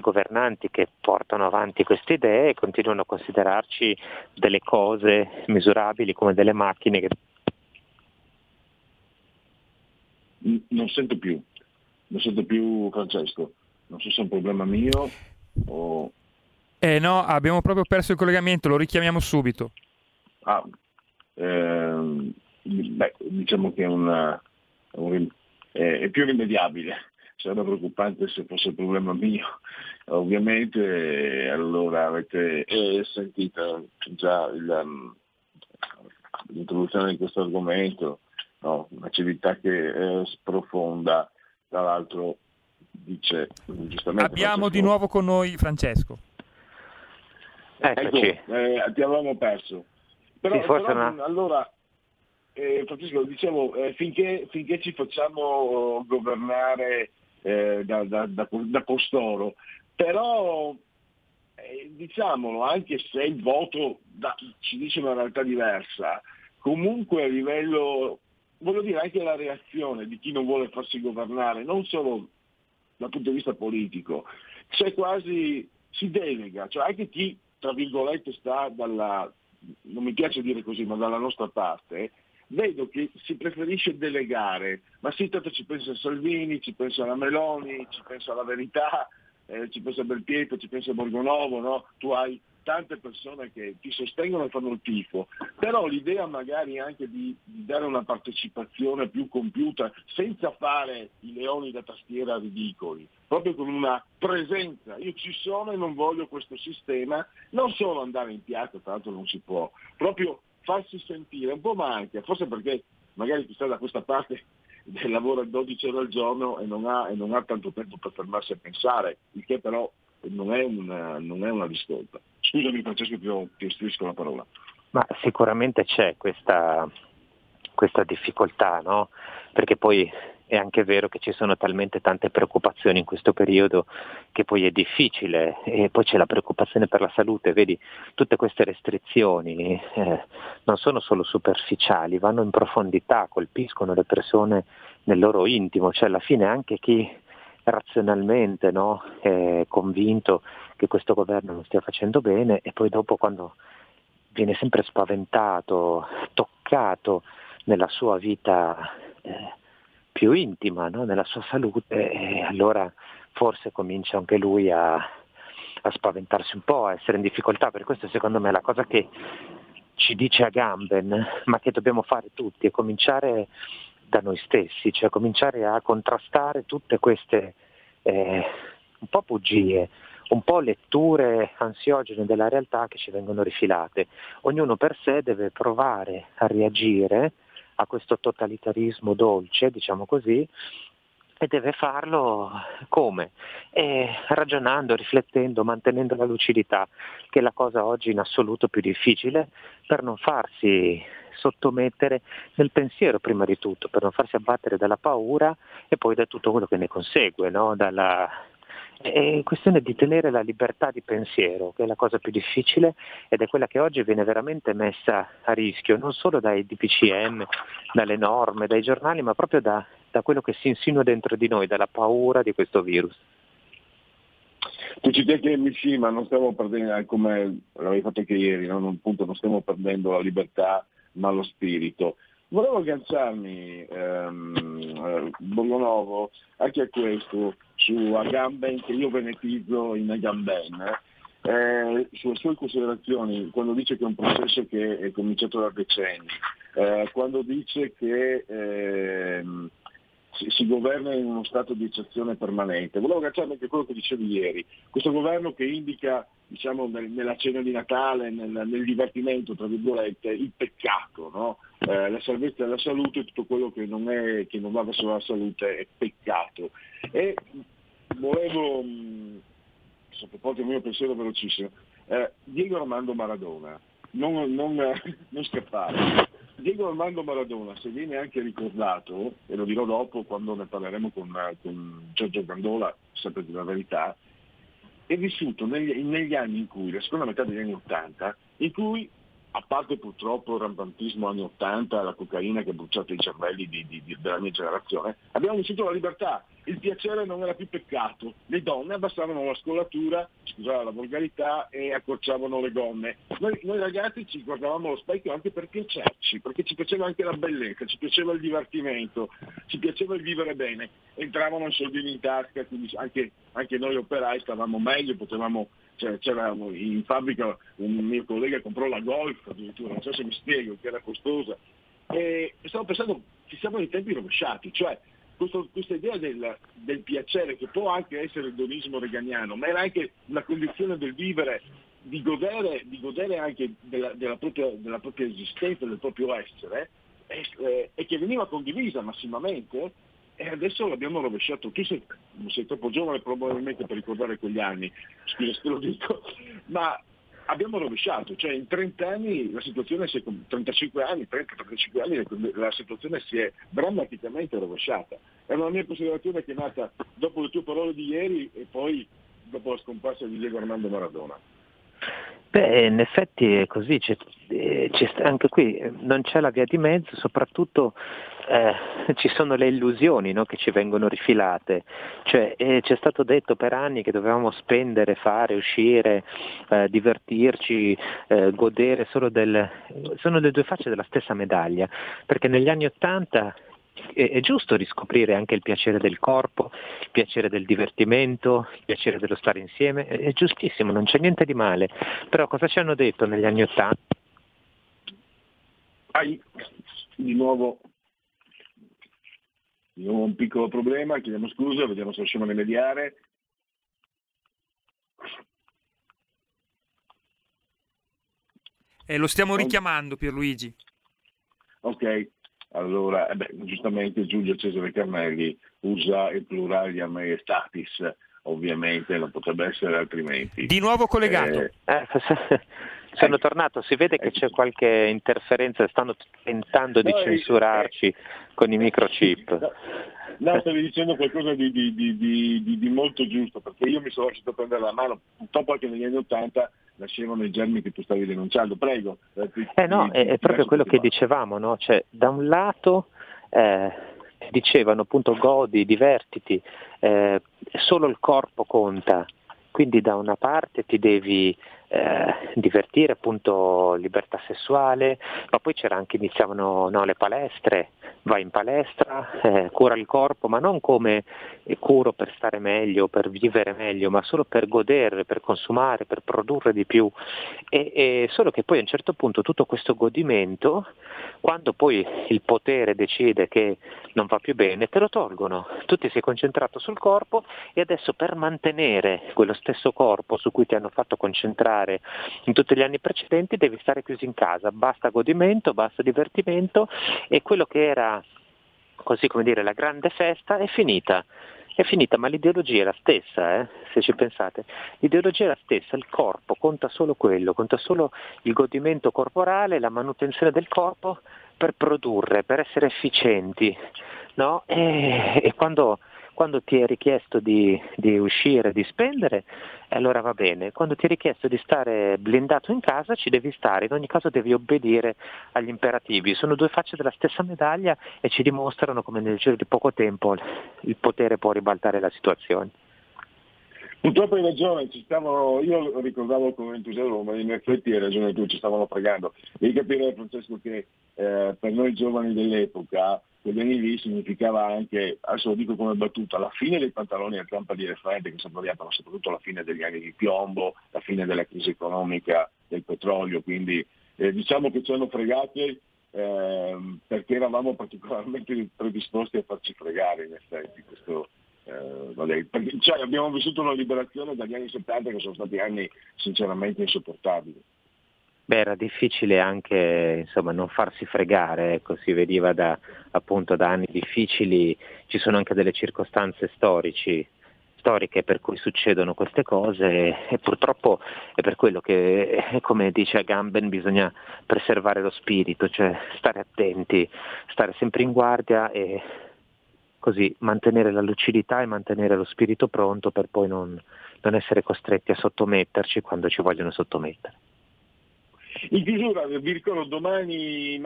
governanti che portano avanti queste idee e continuano a considerarci delle cose misurabili come delle macchine. Che non sento più Francesco, non so se è un problema mio o... no, abbiamo proprio perso il collegamento, lo richiamiamo subito. Beh, diciamo che è più rimediabile, sarebbe preoccupante se fosse un problema mio, ovviamente. Allora avete sentito già l'introduzione di questo argomento, no? Una civiltà che sprofonda, tra l'altro dice giustamente. Abbiamo di nuovo con noi Francesco. Ecco, ti avevamo perso. Allora Francesco, dicevo, finché ci facciamo governare da costoro, però diciamolo, anche se il voto ci dice una realtà diversa, comunque a livello, voglio dire, anche la reazione di chi non vuole farsi governare, non solo dal punto di vista politico, c'è quasi, si delega, cioè anche chi, tra virgolette, sta dalla, non mi piace dire così, ma dalla nostra parte, vedo che si preferisce delegare, ma sì, tanto ci pensa Salvini, ci pensa la Meloni, ci pensa la Verità, ci pensa Belpietro, ci pensa Borgonovo, no? Tu hai tante persone che ti sostengono e fanno il tifo, però l'idea magari anche di dare una partecipazione più compiuta, senza fare i leoni da tastiera ridicoli, proprio con una presenza, io ci sono e non voglio questo sistema, non solo andare in piazza, tanto non si può, proprio farsi sentire un po', ma anche, forse perché magari chi sta da questa parte lavora 12 ore al giorno e non ha tanto tempo per fermarsi a pensare, il che però non è una discolpa. Scusami Francesco, ti restituisco la parola. Ma sicuramente c'è questa difficoltà, no? Perché poi è anche vero che ci sono talmente tante preoccupazioni in questo periodo che poi è difficile, e poi c'è la preoccupazione per la salute, vedi, tutte queste restrizioni non sono solo superficiali, vanno in profondità, colpiscono le persone nel loro intimo, cioè alla fine anche chi razionalmente, no, è convinto che questo governo non stia facendo bene, e poi dopo quando viene sempre spaventato, toccato nella sua vita più intima, no? Nella sua salute, e allora forse comincia anche lui a spaventarsi un po', a essere in difficoltà. Per questo secondo me è la cosa che ci dice a Agamben, ma che dobbiamo fare tutti, è cominciare da noi stessi, cioè cominciare a contrastare tutte queste un po' bugie, un po' letture ansiogene della realtà che ci vengono rifilate. Ognuno per sé deve provare a reagire a questo totalitarismo dolce, diciamo così, e deve farlo come? Ragionando, riflettendo, mantenendo la lucidità, che è la cosa oggi in assoluto più difficile, per non farsi sottomettere nel pensiero prima di tutto, per non farsi abbattere dalla paura e poi da tutto quello che ne consegue, no? È questione di tenere la libertà di pensiero, che è la cosa più difficile ed è quella che oggi viene veramente messa a rischio, non solo dai DPCM, dalle norme, dai giornali, ma proprio da quello che si insinua dentro di noi, dalla paura di questo virus. Tu ci dici che sì, ma non stiamo perdendo, come l'avevi fatto anche ieri, no? Non stiamo perdendo la libertà, ma lo spirito. Volevo agganciarmi, Borgonovo, anche a questo, su Agamben, che io benefizzo in Agamben, sulle sue considerazioni, quando dice che è un processo che è cominciato da decenni, quando dice che si governa in uno stato di eccezione permanente. Volevo agganciarmi anche a quello che dicevi ieri, questo governo che indica, diciamo, nella cena di Natale, nel divertimento, tra virgolette, il peccato, no? La salvezza della salute, tutto quello che non va verso la salute è peccato. E volevo, sottoporre il mio pensiero velocissimo, Diego Armando Maradona, non scappare. Diego Armando Maradona, se viene anche ricordato, e lo dirò dopo quando ne parleremo con Giorgio Gandola, sempre della Verità, è vissuto negli anni in cui, la seconda metà degli anni 80, in cui, a parte purtroppo il rampantismo anni 80, la cocaina che ha bruciato i cervelli della mia generazione, abbiamo vissuto la libertà, il piacere non era più peccato, le donne abbassavano la scollatura, scusate la volgarità, e accorciavano le gonne. Noi ragazzi ci guardavamo allo specchio anche per piacerci, perché ci piaceva anche la bellezza, ci piaceva il divertimento, ci piaceva il vivere bene, entravano i soldini in tasca, quindi anche noi operai stavamo meglio, potevamo. C'era in fabbrica un mio collega comprò la Golf addirittura, non so se mi spiego, che era costosa, e stavo pensando ci siamo nei tempi rovesciati, cioè questa idea del piacere, che può anche essere edonismo reganiano, ma era anche la condizione del vivere, di godere anche della propria esistenza, del proprio essere, e che veniva condivisa massimamente. E adesso l'abbiamo rovesciato. Tu sei troppo giovane probabilmente per ricordare quegli anni, scusa se te lo dico, ma abbiamo rovesciato, cioè in 30 anni la situazione si è, 35 anni, 30-35 anni la situazione si è drammaticamente rovesciata. È una mia considerazione che è nata dopo le tue parole di ieri e poi dopo la scomparsa di Diego Armando Maradona. Beh, in effetti è così, anche qui non c'è la via di mezzo, soprattutto ci sono le illusioni, no, che ci vengono rifilate, cioè c'è stato detto per anni che dovevamo spendere, fare, uscire, divertirci, godere solo sono le due facce della stessa medaglia, perché negli anni '80 è giusto riscoprire anche il piacere del corpo, il piacere del divertimento, il piacere dello stare insieme, è giustissimo, non c'è niente di male, però cosa ci hanno detto negli anni '80? Di nuovo un piccolo problema, chiediamo scusa, vediamo se riusciamo a rimediare. Lo stiamo richiamando, Pierluigi. Ok. Allora, giustamente Giulio Cesare Carnelli usa il pluraliam maestatis, ovviamente non potrebbe essere altrimenti. Di nuovo collegato. Sono tornato, si vede che c'è qualche interferenza, stanno tentando di censurarci con i microchip. No, stavi dicendo qualcosa di molto giusto, perché io mi sono lasciato prendere la mano, purtroppo anche negli anni '80 nascevano i germi che tu stavi denunciando, prego. È proprio quello che dicevamo, no? Cioè, da un lato dicevano appunto godi, divertiti, solo il corpo conta, quindi da una parte ti devi divertire, appunto libertà sessuale, ma poi c'era anche, iniziavano le palestre, vai in palestra, cura il corpo, ma non come curo per stare meglio, per vivere meglio, ma solo per godere, per consumare, per produrre di più, e solo che poi a un certo punto tutto questo godimento, quando poi il potere decide che non va più bene, te lo tolgono, tu ti sei concentrato sul corpo e adesso per mantenere quello stesso corpo su cui ti hanno fatto concentrare in tutti gli anni precedenti devi stare chiuso in casa, basta godimento, basta divertimento, e quello che era, così come dire, la grande festa è finita, ma l'ideologia è la stessa, se ci pensate, l'ideologia è la stessa, il corpo conta solo quello, conta solo il godimento corporale, la manutenzione del corpo per produrre, per essere efficienti, no? E quando ti è richiesto di uscire, di spendere, allora va bene, quando ti è richiesto di stare blindato in casa ci devi stare, in ogni caso devi obbedire agli imperativi, sono due facce della stessa medaglia e ci dimostrano come nel giro di poco tempo il potere può ribaltare la situazione. Purtroppo hai ragione, io ricordavo con entusiasmo, ma in effetti hai ragione tu, ci stavano pregando. Devi capire, Francesco, che per noi giovani dell'epoca quegli anni lì significava anche, adesso lo dico come battuta, la fine dei pantaloni a zampa di elefante che si appropriavano, soprattutto la fine degli anni di piombo, la fine della crisi economica, del petrolio, quindi diciamo che ci hanno fregate perché eravamo particolarmente predisposti a farci fregare, in effetti. Perché abbiamo vissuto una liberazione dagli anni '70 che sono stati anni sinceramente insopportabili. Beh, era difficile anche non farsi fregare, si veniva da anni difficili, ci sono anche delle circostanze storiche per cui succedono queste cose, e purtroppo è per quello che, come dice Agamben, bisogna preservare lo spirito, cioè stare attenti, stare sempre in guardia e così mantenere la lucidità e mantenere lo spirito pronto per poi non essere costretti a sottometterci quando ci vogliono sottomettere. In chiusura vi ricordo domani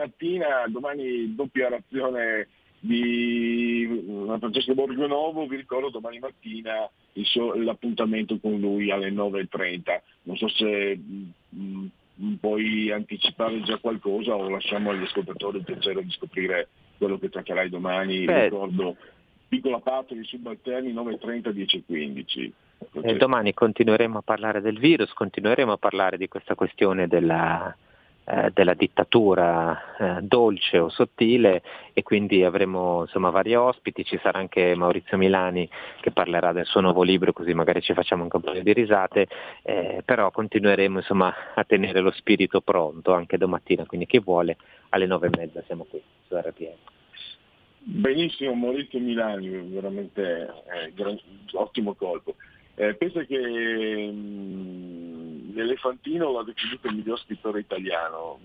doppia razione di Francesco Borgonovo, vi ricordo domani mattina l'appuntamento con lui alle 9:30, non so se puoi anticipare già qualcosa o lasciamo agli ascoltatori il piacere di scoprire quello che tratterai domani. Ricordo piccola parte di subalterni 9:30, 10:15. Domani continueremo a parlare del virus, continueremo a parlare di questa questione della dittatura dolce o sottile, e quindi avremo vari ospiti, ci sarà anche Maurizio Milani che parlerà del suo nuovo libro, così magari ci facciamo anche un paio di risate, però continueremo a tenere lo spirito pronto anche domattina, quindi chi vuole alle 9:30 siamo qui su RPM. Benissimo, Maurizio Milani, veramente ottimo colpo. Pensa che l'Elefantino l'ha definito il miglior scrittore italiano,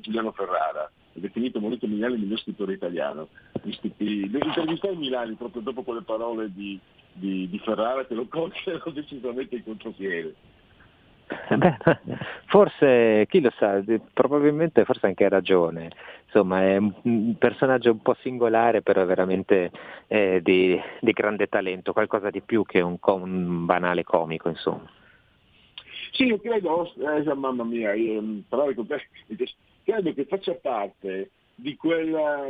Giuliano Ferrara, ha definito Maurizio Milani il miglior scrittore italiano. Devo intervistare Milani proprio dopo quelle parole di Ferrara che lo colsero decisamente in contropiede. Beh, forse, chi lo sa, probabilmente forse anche hai ragione. Insomma, è un personaggio un po' singolare, però veramente di grande talento, qualcosa di più che un banale comico, insomma. Sì, credo, mamma mia, credo che faccia parte di quella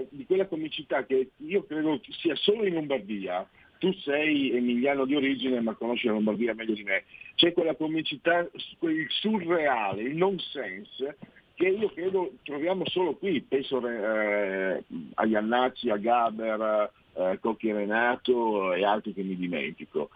comicità che io credo sia solo in Lombardia. Tu sei emiliano di origine, ma conosci la Lombardia meglio di me. C'è quella comicità, quel surreale, il nonsense, che io credo troviamo solo qui. Penso a Iannacci, a Gaber, Cocchi Renato e altri che mi dimentico.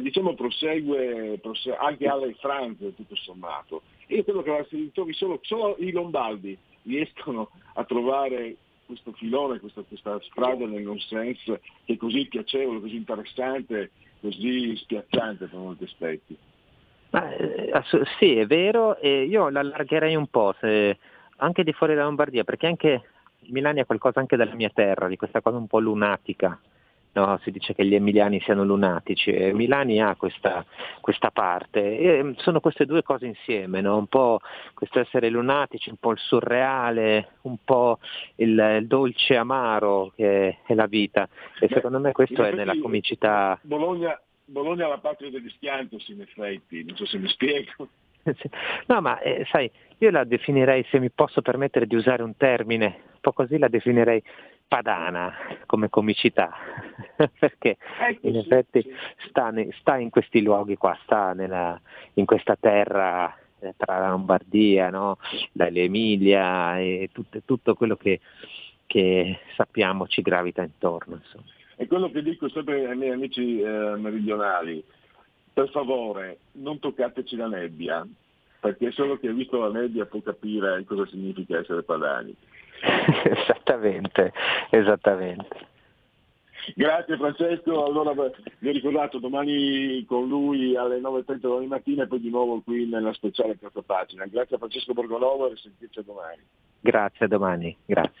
Diciamo prosegue anche Ale Franz, tutto sommato. Io credo che si ritrovi solo i lombardi riescono a trovare questo filone, questa strada nel nonsense che è così piacevole, così interessante, così spiazzante per molti aspetti. Sì, è vero, e io l'allargherei un po', anche di fuori dalla Lombardia, perché anche Milano ha qualcosa anche dalla mia terra, di questa cosa un po' lunatica. No, si dice che gli emiliani siano lunatici, e Milani ha questa parte, e sono queste due cose insieme, no? Un po' questo essere lunatici, un po' il surreale, un po' il dolce amaro che è la vita, e secondo me questo è nella comicità. Bologna è la patria degli schiantosi, in effetti, non so se mi spiego. No, ma sai, io la definirei, se mi posso permettere di usare un termine, un po' così la definirei padana come comicità, perché in effetti sta in questi luoghi qua, in questa terra tra la Lombardia, no? Dall'Emilia e tutto quello che sappiamo ci gravita intorno, insomma. È quello che dico sempre ai miei amici meridionali: per favore, non toccateci la nebbia, perché solo chi ha visto la nebbia può capire cosa significa essere padani. Esattamente. Grazie Francesco, allora vi ho ricordato domani con lui alle 9:30 di mattina e poi di nuovo qui nella speciale Quarta Pagina. Grazie a Francesco Borgonovo e sentirci domani. Grazie, a domani, grazie.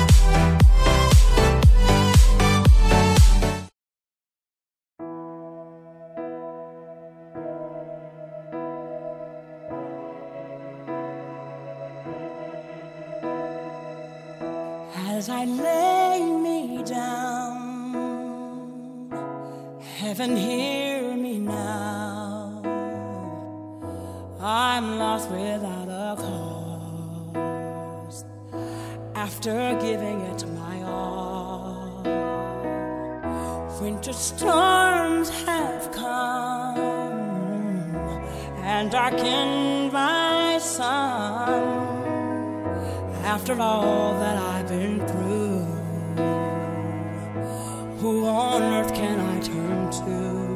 As I lay me down, heaven hear me now, I'm lost without a cause, after giving it my all, winter storms have come, and darkened my sun. After all that I've been through, who on earth can I turn to?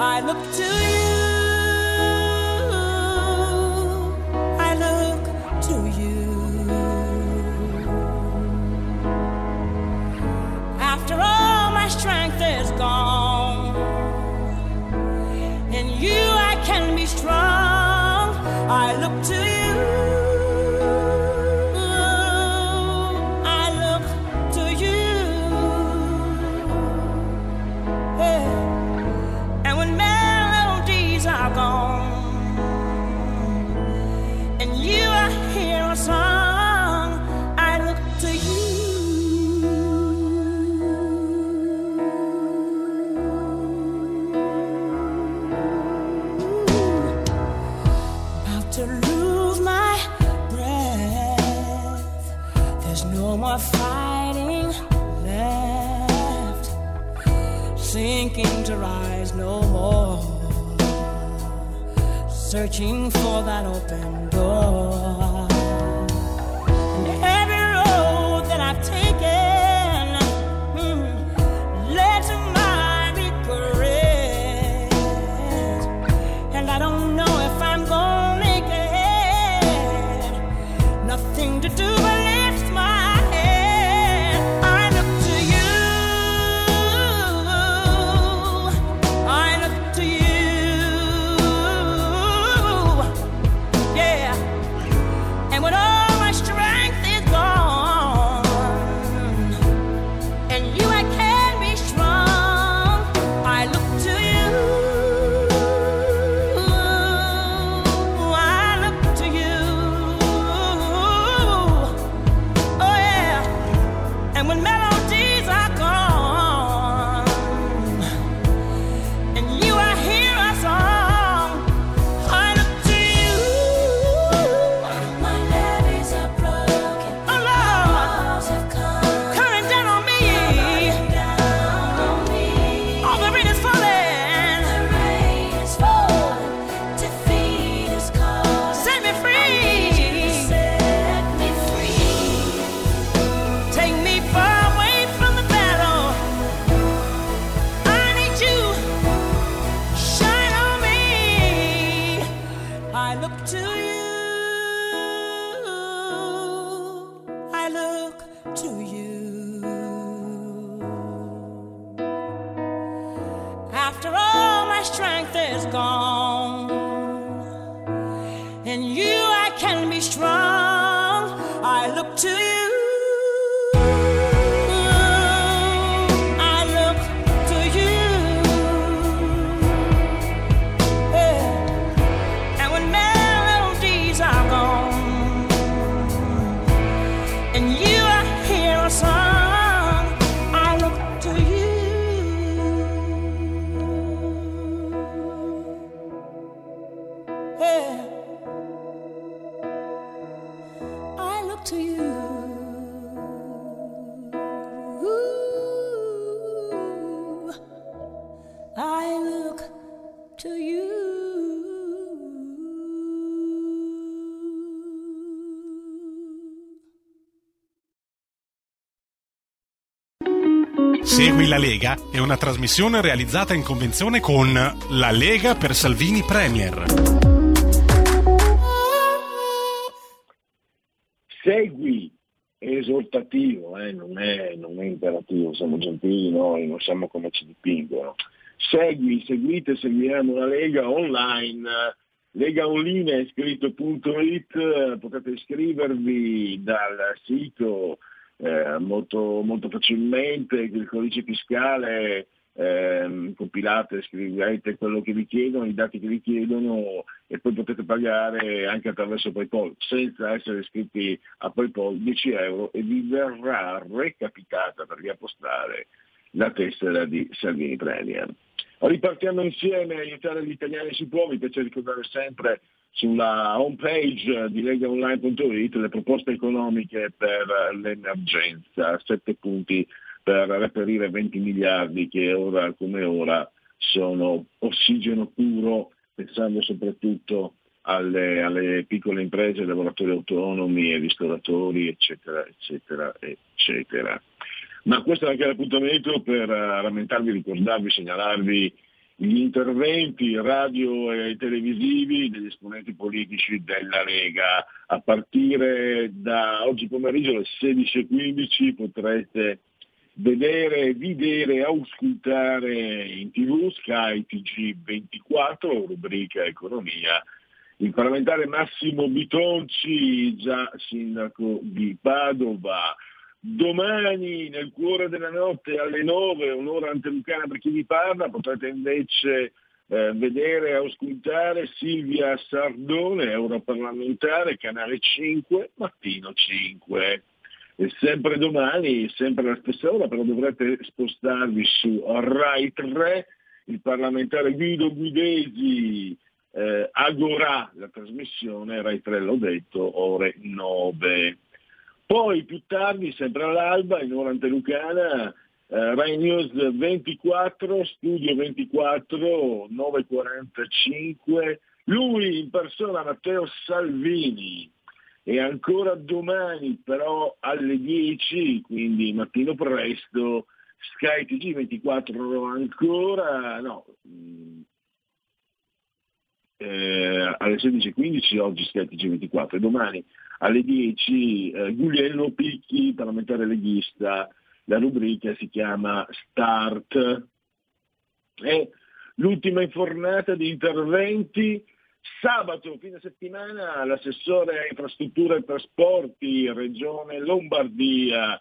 I look to you, I look to you. After all my strength is gone, in you I can be strong. I look to you, fighting left. sinking to rise no more, searching for that open door. And every road that I've taken led to my regret, and I don't know if I'm gonna make it. Nothing to do but Segui la Lega è una trasmissione realizzata in convenzione con La Lega per Salvini Premier. Segui è esortativo, non è imperativo, siamo gentili noi, non siamo come ci dipingono. Segui, seguite, seguiamo la Lega online, legaonline è scritto.it, potete iscrivervi dal sito molto, molto facilmente, il codice fiscale compilate, scrivete quello che vi chiedono, i dati che vi chiedono e poi potete pagare anche attraverso PayPal senza essere iscritti a PayPal €10 e vi verrà recapitata per riappostare la tessera di Salvini Premier. Ripartiamo insieme, aiutare gli italiani si può, mi piace ricordare sempre sulla home page di legaonline.it le proposte economiche per l'emergenza, 7 punti per reperire 20 miliardi che ora come ora sono ossigeno puro, pensando soprattutto alle piccole imprese, lavoratori autonomi e ristoratori, eccetera, eccetera, eccetera. Ma questo è anche l'appuntamento per rammentarvi, ricordarvi, segnalarvi gli interventi radio e televisivi degli esponenti politici della Lega. A partire da oggi pomeriggio alle 16.15 potrete vedere, auscultare in TV Sky TG24, rubrica Economia, il parlamentare Massimo Bitonci, già sindaco di Padova. Domani nel cuore della notte alle 9, un'ora antelucana per chi vi parla, potrete invece vedere e auscultare Silvia Sardone, europarlamentare, canale 5, mattino 5. E sempre domani, sempre alla stessa ora, però dovrete spostarvi su Rai 3, il parlamentare Guido Guidesi, Agorà, la trasmissione, Rai 3 l'ho detto, ore 9. Poi più tardi, sempre all'alba, in ora antelucana, Rai News 24, Studio 24, 9:45, lui in persona Matteo Salvini. E ancora domani però alle 10, quindi mattino presto, Sky TG24 ancora, alle 16:15 oggi Sky TG24 e domani alle 10 Guglielmo Picchi, parlamentare leghista, la rubrica si chiama Start. E l'ultima infornata di interventi. Sabato, fine settimana, l'assessore a infrastrutture e trasporti, Regione Lombardia,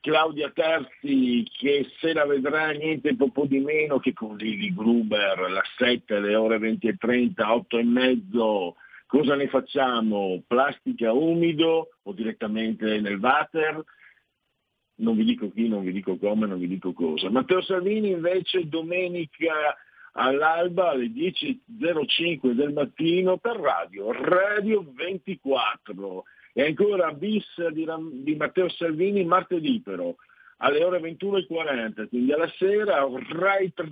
Claudia Tarsi, che se la vedrà niente poco di meno che con Lili Gruber, la 7, le ore 20:30, 8:30, cosa ne facciamo? Plastica umido o direttamente nel water? Non vi dico chi, non vi dico come, non vi dico cosa. Matteo Salvini invece domenica all'alba alle 10:05 del mattino per Radio 24 e ancora bis di Matteo Salvini martedì però alle ore 21:40, quindi alla sera Rai 3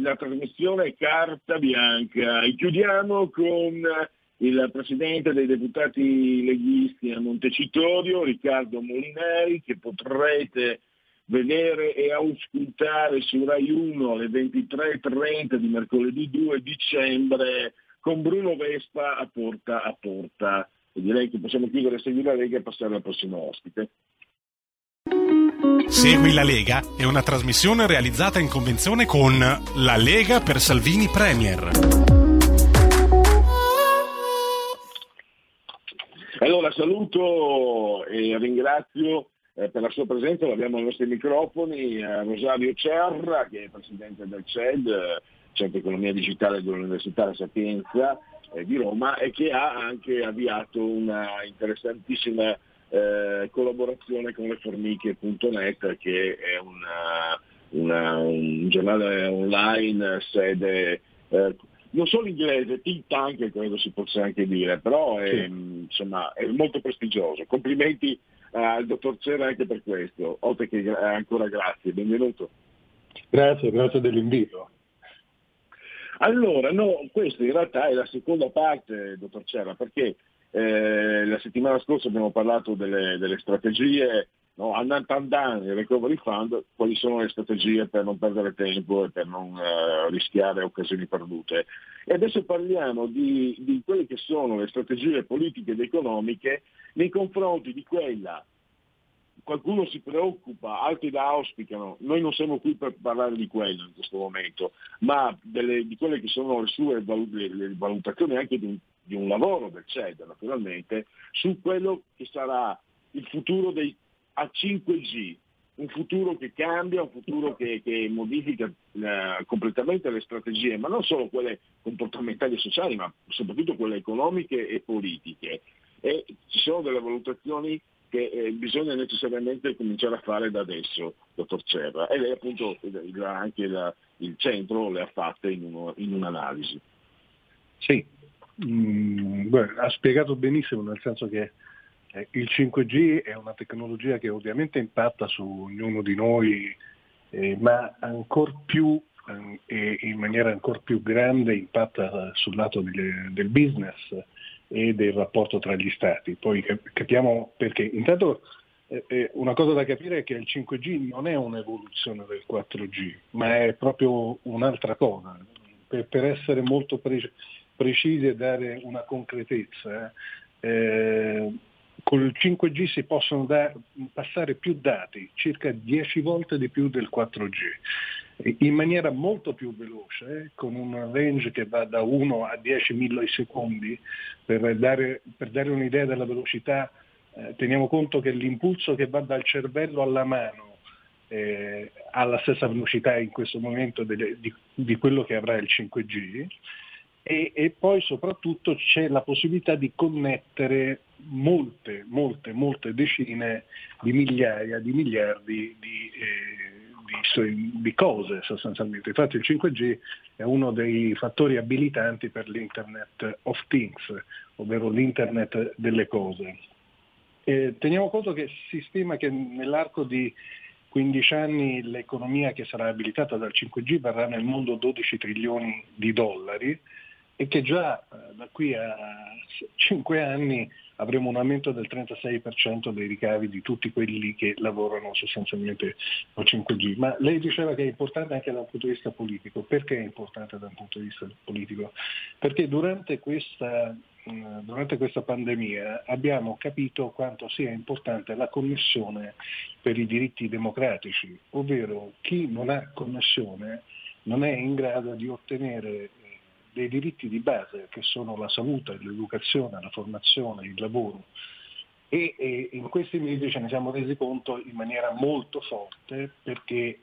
la trasmissione Carta Bianca. E chiudiamo con il presidente dei deputati leghisti a Montecitorio, Riccardo Molinari, che potrete vedere e auscultare su Rai 1 alle 23:30 di mercoledì 2 dicembre con Bruno Vespa a Porta a Porta. E direi che possiamo chiudere Segui la Lega e passare al prossimo ospite. Segui la Lega è una trasmissione realizzata in convenzione con La Lega per Salvini Premier. Allora saluto e ringrazio per la sua presenza, l'abbiamo ai nostri microfoni, Rosario Cerra, che è presidente del CED, Centro Economia Digitale dell'Università La Sapienza di Roma, e che ha anche avviato una interessantissima collaborazione con leformiche.net, che è un giornale online, sede non solo inglese, think tank credo si possa anche dire, però è, insomma, è molto prestigioso. Complimenti al dottor Cerra anche per questo, oltre che ancora grazie, benvenuto. Grazie dell'invito. Allora, questa in realtà è la seconda parte, dottor Cerra, perché la settimana scorsa abbiamo parlato delle strategie, il recovery fund, quali sono le strategie per non perdere tempo e per non rischiare occasioni perdute. E adesso parliamo di quelle che sono le strategie politiche ed economiche nei confronti di quella. Qualcuno si preoccupa, altri la auspicano, noi non siamo qui per parlare di quello in questo momento, ma di quelle che sono le sue le valutazioni anche di un lavoro del CED, naturalmente, su quello che sarà il futuro dei a 5G, un futuro che cambia, un futuro che modifica completamente le strategie, ma non solo quelle comportamentali e sociali, ma soprattutto quelle economiche e politiche. E ci sono delle valutazioni che bisogna necessariamente cominciare a fare da adesso, dottor Cerra, e lei appunto anche il centro le ha fatte in un'analisi. Sì, ha spiegato benissimo, nel senso che il 5G è una tecnologia che ovviamente impatta su ognuno di noi, ma ancor più e in maniera ancor più grande impatta sul lato del business e del rapporto tra gli stati. Poi capiamo perché. Intanto una cosa da capire è che il 5G non è un'evoluzione del 4G, ma è proprio un'altra cosa. Per essere molto precisi e dare una concretezza, con il 5G si possono passare più dati, circa 10 volte di più del 4G, in maniera molto più veloce, con un range che va da 1 a 10 millisecondi, per dare un'idea della velocità. Teniamo conto che l'impulso che va dal cervello alla mano ha la stessa velocità in questo momento di quello che avrà il 5G. E poi soprattutto c'è la possibilità di connettere molte decine di migliaia di miliardi di cose sostanzialmente. Infatti il 5G è uno dei fattori abilitanti per l'Internet of Things, ovvero l'Internet delle cose. Teniamo conto che si stima che nell'arco di 15 anni l'economia che sarà abilitata dal 5G varrà nel mondo 12 trilioni di dollari e che già da qui a 5 anni avremo un aumento del 36% dei ricavi di tutti quelli che lavorano sostanzialmente al 5G. Ma lei diceva che è importante anche dal punto di vista politico. Perché è importante dal punto di vista politico? Perché durante questa pandemia abbiamo capito quanto sia importante la connessione per i diritti democratici, ovvero chi non ha connessione non è in grado di ottenere dei diritti di base che sono la salute, l'educazione, la formazione, il lavoro. E in questi mesi ce ne siamo resi conto in maniera molto forte perché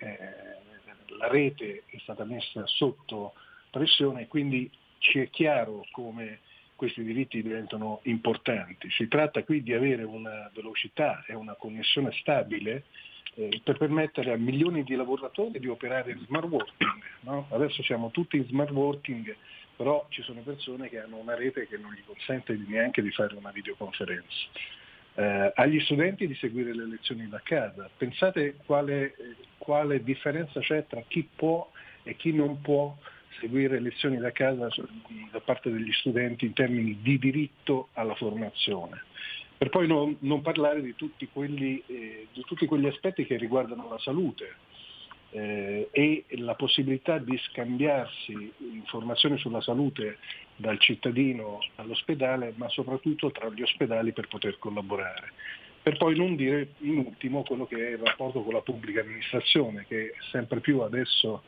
la rete è stata messa sotto pressione, quindi ci è chiaro come questi diritti diventano importanti. Si tratta qui di avere una velocità e una connessione stabile per permettere a milioni di lavoratori di operare in smart working. No? Adesso siamo tutti in smart working, però ci sono persone che hanno una rete che non gli consente neanche di fare una videoconferenza. Agli studenti di seguire le lezioni da casa. Pensate quale differenza c'è tra chi può e chi non può seguire lezioni da casa da parte degli studenti in termini di diritto alla formazione. Per poi non parlare di tutti quegli aspetti che riguardano la salute e la possibilità di scambiarsi informazioni sulla salute dal cittadino all'ospedale, ma soprattutto tra gli ospedali per poter collaborare. Per poi non dire in ultimo quello che è il rapporto con la pubblica amministrazione, che sempre più adesso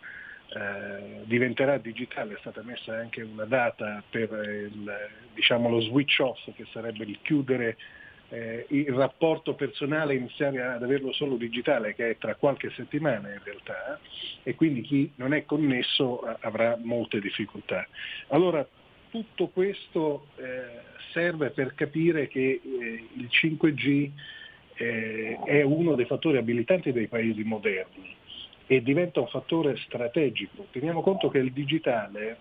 diventerà digitale. È stata messa anche una data per lo switch off, che sarebbe il chiudere il rapporto personale e iniziare ad averlo solo digitale, che è tra qualche settimana in realtà, e quindi chi non è connesso avrà molte difficoltà. Allora tutto questo serve per capire che il 5G è uno dei fattori abilitanti dei paesi moderni e diventa un fattore strategico. Teniamo conto che il digitale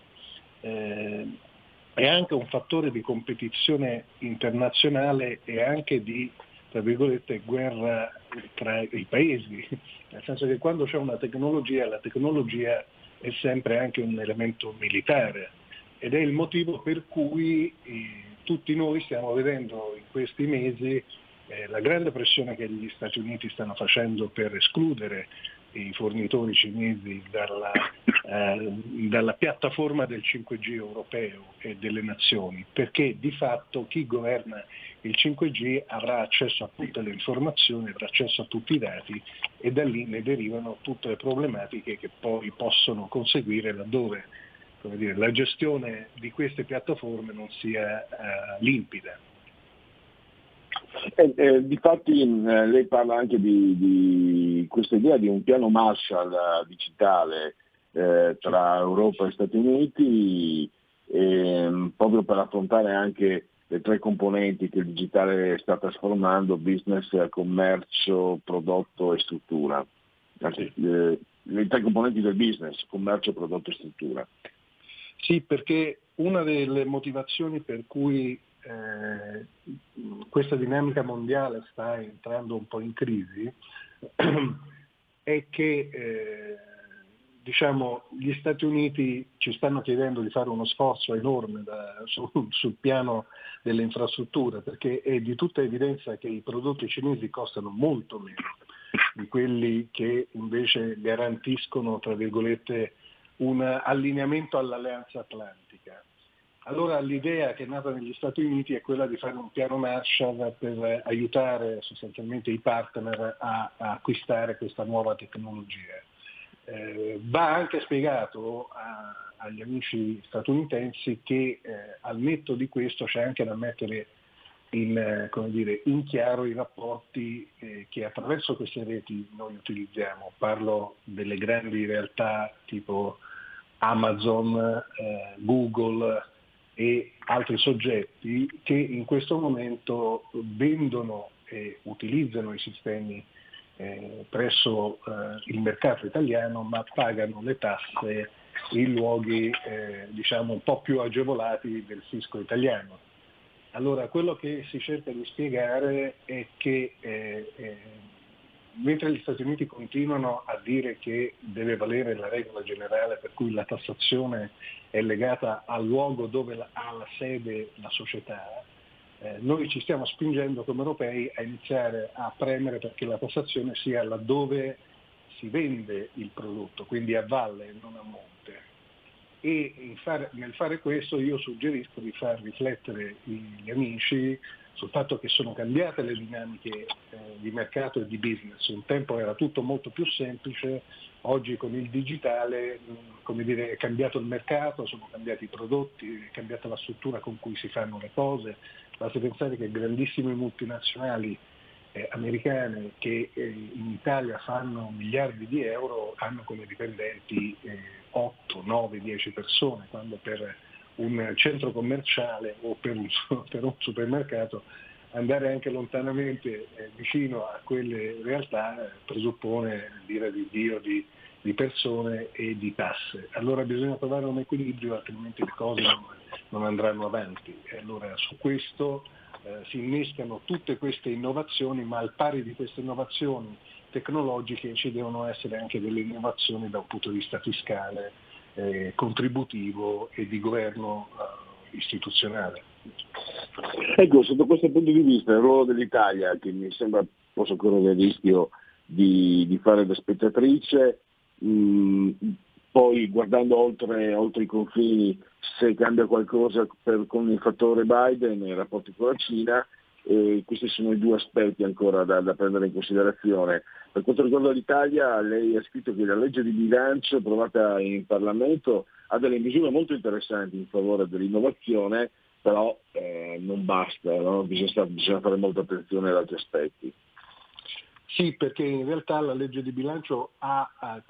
è anche un fattore di competizione internazionale e anche di, tra virgolette, guerra tra i paesi, nel senso che quando c'è una tecnologia, la tecnologia è sempre anche un elemento militare, ed è il motivo per cui tutti noi stiamo vedendo in questi mesi la grande pressione che gli Stati Uniti stanno facendo per escludere i fornitori cinesi dalla piattaforma del 5G europeo e delle nazioni, perché di fatto chi governa il 5G avrà accesso a tutte le informazioni, avrà accesso a tutti i dati, e da lì ne derivano tutte le problematiche che poi possono conseguire laddove, la gestione di queste piattaforme non sia limpida. Difatti lei parla anche di questa idea di un piano Marshall digitale tra Europa e Stati Uniti, proprio per affrontare anche le tre componenti che il digitale sta trasformando: business, commercio, prodotto e struttura. Anzi, le tre componenti del business: commercio, prodotto e struttura. Sì, perché una delle motivazioni per cui questa dinamica mondiale sta entrando un po' in crisi è che gli Stati Uniti ci stanno chiedendo di fare uno sforzo enorme sul piano delle infrastrutture, perché è di tutta evidenza che i prodotti cinesi costano molto meno di quelli che invece garantiscono, tra virgolette, un allineamento all'Alleanza Atlantica. Allora l'idea che è nata negli Stati Uniti è quella di fare un piano Marshall per aiutare sostanzialmente i partner a acquistare questa nuova tecnologia. Va anche spiegato agli amici statunitensi che al netto di questo c'è anche da mettere in chiaro i rapporti che attraverso queste reti noi utilizziamo. Parlo delle grandi realtà tipo Amazon, Google e altri soggetti che in questo momento vendono e utilizzano i sistemi presso il mercato italiano, ma pagano le tasse in luoghi un po' più agevolati del fisco italiano. Allora quello che si cerca di spiegare è che mentre gli Stati Uniti continuano a dire che deve valere la regola generale per cui la tassazione è legata al luogo dove ha la sede la società, noi ci stiamo spingendo come europei a iniziare a premere perché la tassazione sia laddove si vende il prodotto, quindi a valle e non a monte. E nel fare questo io suggerisco di far riflettere gli amici sul fatto che sono cambiate le dinamiche di mercato e di business. Un tempo era tutto molto più semplice, oggi con il digitale, come dire, è cambiato il mercato, sono cambiati i prodotti, è cambiata la struttura con cui si fanno le cose. Basta pensare che grandissime multinazionali americane che in Italia fanno miliardi di euro hanno come dipendenti 8, 9, 10 persone, quando per un centro commerciale o per un supermercato andare anche lontanamente vicino a quelle realtà presuppone dire di Dio di persone e di tasse. Allora bisogna trovare un equilibrio, altrimenti le cose non andranno avanti. Allora su questo si innescano tutte queste innovazioni, ma al pari di queste innovazioni tecnologiche ci devono essere anche delle innovazioni da un punto di vista fiscale, contributivo e di governo istituzionale. Ecco, sotto questo punto di vista il ruolo dell'Italia, che mi sembra possa correre il rischio di fare da spettatrice, poi guardando oltre i confini, se cambia qualcosa con il fattore Biden e i rapporti con la Cina, questi sono i due aspetti ancora da prendere in considerazione. Per quanto riguarda l'Italia, lei ha scritto che la legge di bilancio approvata in Parlamento ha delle misure molto interessanti in favore dell'innovazione, però non basta, no? Bisogna fare molta attenzione ad altri aspetti. Sì, perché in realtà la legge di bilancio ha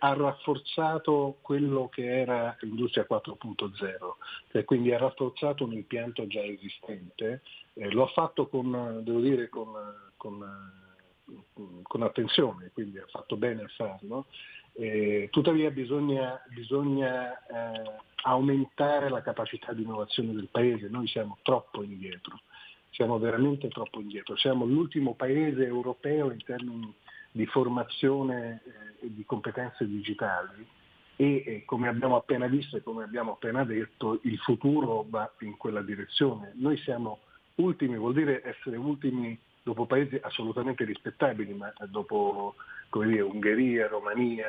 rafforzato quello che era l'industria 4.0, cioè quindi ha rafforzato un impianto già esistente, lo ha fatto con attenzione, quindi ha fatto bene a farlo, tuttavia bisogna aumentare la capacità di innovazione del Paese, noi siamo troppo indietro. Siamo veramente troppo indietro, siamo l'ultimo paese europeo in termini di formazione e di competenze digitali e come abbiamo appena visto e come abbiamo appena detto il futuro va in quella direzione. Noi siamo ultimi, vuol dire essere ultimi dopo paesi assolutamente rispettabili, ma dopo Ungheria, Romania,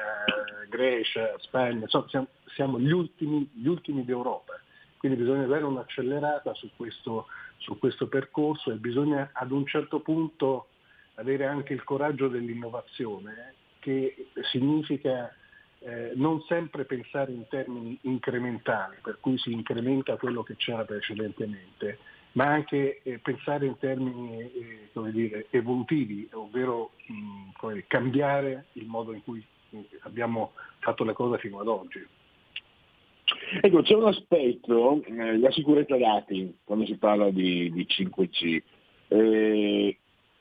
Grecia, Spagna, insomma, siamo gli ultimi d'Europa. Quindi bisogna dare un'accelerata su questo percorso e bisogna ad un certo punto avere anche il coraggio dell'innovazione, che significa non sempre pensare in termini incrementali, per cui si incrementa quello che c'era precedentemente, ma anche pensare in termini evolutivi, ovvero cambiare il modo in cui abbiamo fatto le cose fino ad oggi. Ecco, c'è un aspetto, la sicurezza dati, quando si parla di 5G,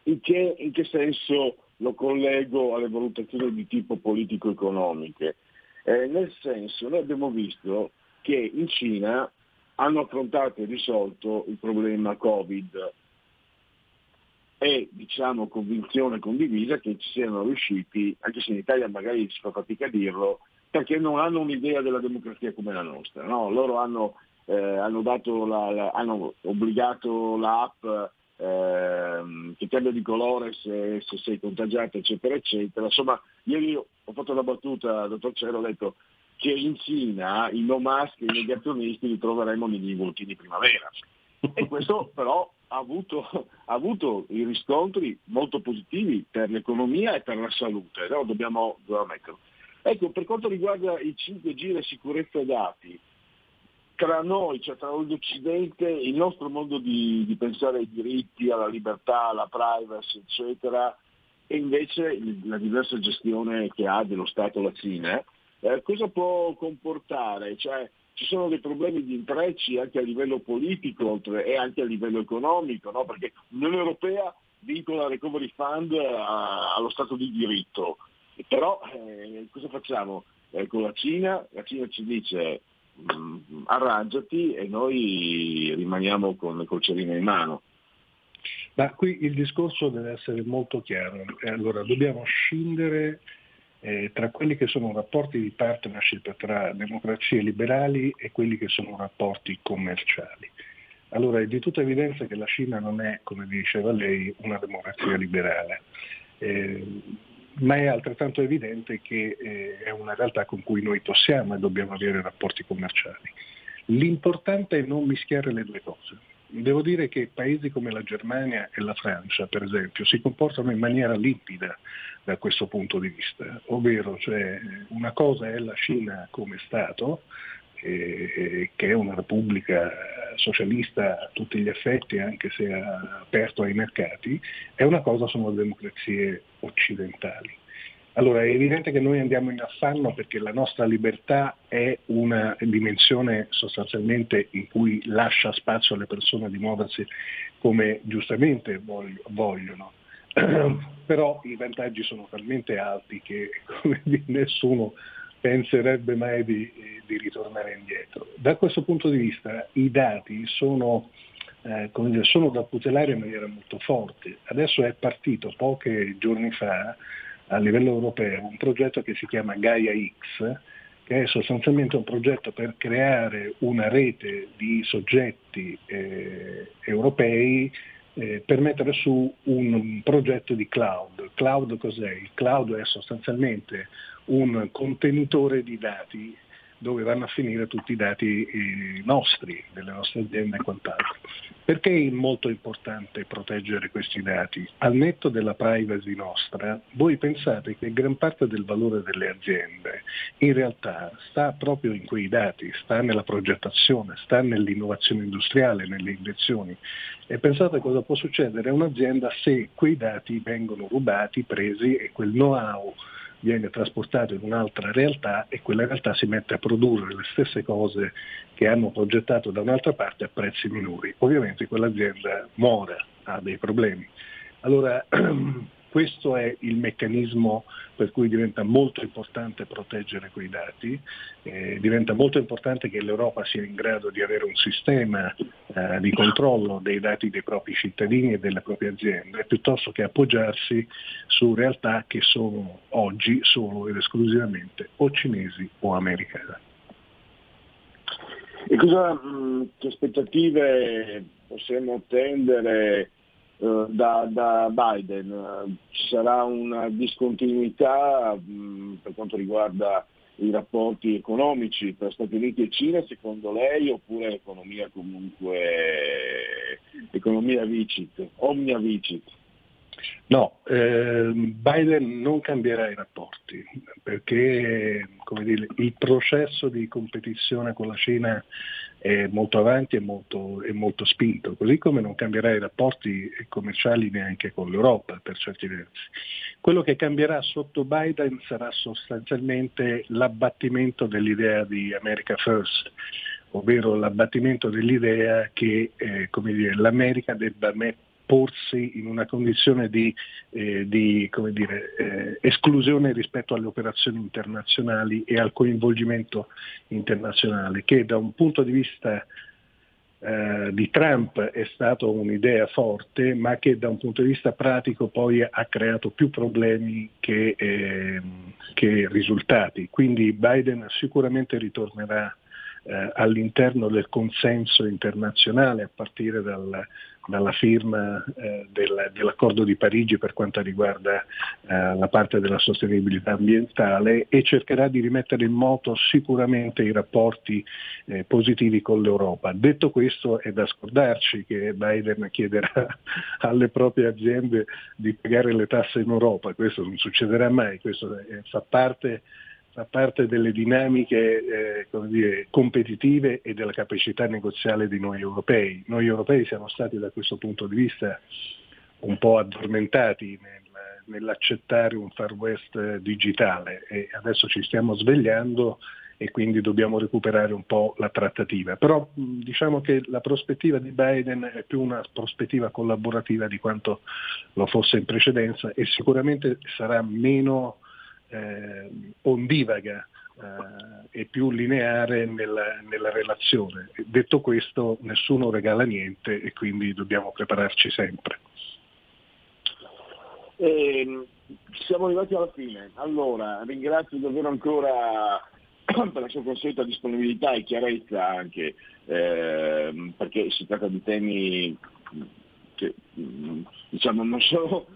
in che senso lo collego alle valutazioni di tipo politico-economiche? Nel senso, noi abbiamo visto che in Cina hanno affrontato e risolto il problema Covid. È, convinzione condivisa che ci siano riusciti, anche se in Italia magari si fa fatica a dirlo, perché non hanno un'idea della democrazia come la nostra, no? Loro hanno obbligato l'app che cambia di colore se sei contagiato, eccetera, eccetera. Insomma, ieri ho fatto una battuta, dottor Cero, ho detto che in Cina i no mask e i negazionisti li troveremo negli involtini primavera. E questo però ha avuto i riscontri molto positivi per l'economia e per la salute, no? Dobbiamo metterlo. Ecco, per quanto riguarda il 5G e la sicurezza dati, tra noi, cioè tra l'Occidente, il nostro modo di pensare ai diritti, alla libertà, alla privacy, eccetera, e invece la diversa gestione che ha dello Stato la Cina, cosa può comportare? Cioè, ci sono dei problemi di intrecci anche a livello politico e anche a livello economico, no? Perché l'Unione Europea vincola il Recovery Fund allo Stato di diritto. Però cosa facciamo con la Cina? La Cina ci dice arrangiati e noi rimaniamo col cerino in mano. Ma qui il discorso deve essere molto chiaro. Allora, dobbiamo scindere tra quelli che sono rapporti di partnership tra democrazie liberali e quelli che sono rapporti commerciali. Allora, è di tutta evidenza che la Cina non è, come diceva lei, una democrazia liberale, ma è altrettanto evidente che è una realtà con cui noi possiamo e dobbiamo avere rapporti commerciali. L'importante è non mischiare le due cose. Devo dire che paesi come la Germania e la Francia, per esempio, si comportano in maniera limpida da questo punto di vista, ovvero cioè, una cosa è la Cina come Stato, che è una repubblica socialista a tutti gli effetti, anche se aperto ai mercati, e una cosa sono le democrazie occidentali. Allora è evidente che noi andiamo in affanno perché la nostra libertà è una dimensione sostanzialmente in cui lascia spazio alle persone di muoversi come giustamente vogliono, però i vantaggi sono talmente alti che nessuno penserebbe mai di ritornare indietro. Da questo punto di vista i dati sono da tutelare in maniera molto forte. Adesso è partito pochi giorni fa a livello europeo un progetto che si chiama Gaia X, che è sostanzialmente un progetto per creare una rete di soggetti europei per mettere su un progetto di cloud. Cloud cos'è? Il cloud è sostanzialmente un contenitore di dati dove vanno a finire tutti i dati nostri, delle nostre aziende e quant'altro. Perché è molto importante proteggere questi dati? Al netto della privacy nostra, voi pensate che gran parte del valore delle aziende in realtà sta proprio in quei dati, sta nella progettazione, sta nell'innovazione industriale, nelle invenzioni. E pensate cosa può succedere a un'azienda se quei dati vengono rubati, presi e quel know-how viene trasportato in un'altra realtà e quella realtà si mette a produrre le stesse cose che hanno progettato da un'altra parte a prezzi minori. Ovviamente quell'azienda muore, ha dei problemi. Allora questo è il meccanismo per cui diventa molto importante proteggere quei dati, diventa molto importante che l'Europa sia in grado di avere un sistema di controllo dei dati dei propri cittadini e delle proprie aziende, piuttosto che appoggiarsi su realtà che sono oggi solo ed esclusivamente o cinesi o americane. E che aspettative possiamo attendere da Biden? Ci sarà una discontinuità per quanto riguarda i rapporti economici tra Stati Uniti e Cina, secondo lei, oppure economia comunque omnia vicit? No, Biden non cambierà i rapporti perché il processo di competizione con la Cina è molto avanti e molto spinto, così come non cambierà i rapporti commerciali neanche con l'Europa per certi versi. Quello che cambierà sotto Biden sarà sostanzialmente l'abbattimento dell'idea di America First, ovvero l'abbattimento dell'idea che l'America debba porsi in una condizione di esclusione rispetto alle operazioni internazionali e al coinvolgimento internazionale, che da un punto di vista di Trump è stata un'idea forte, ma che da un punto di vista pratico poi ha creato più problemi che risultati. Quindi Biden sicuramente ritornerà all'interno del consenso internazionale a partire dalla firma dell'accordo di Parigi per quanto riguarda la parte della sostenibilità ambientale, e cercherà di rimettere in moto sicuramente i rapporti positivi con l'Europa. Detto questo, è da scordarci che Biden chiederà alle proprie aziende di pagare le tasse in Europa. Questo non succederà mai, questo fa parte delle dinamiche competitive e della capacità negoziale di noi europei. Noi europei siamo stati da questo punto di vista un po' addormentati nell'accettare un Far West digitale, e adesso ci stiamo svegliando e quindi dobbiamo recuperare un po' la trattativa. Però diciamo che la prospettiva di Biden è più una prospettiva collaborativa di quanto lo fosse in precedenza, e sicuramente sarà meno ondivaga e più lineare nella relazione. Detto questo, nessuno regala niente e quindi dobbiamo prepararci sempre. Siamo arrivati alla fine. Allora, ringrazio davvero ancora per la sua consueta disponibilità e chiarezza anche, perché si tratta di temi che diciamo non sono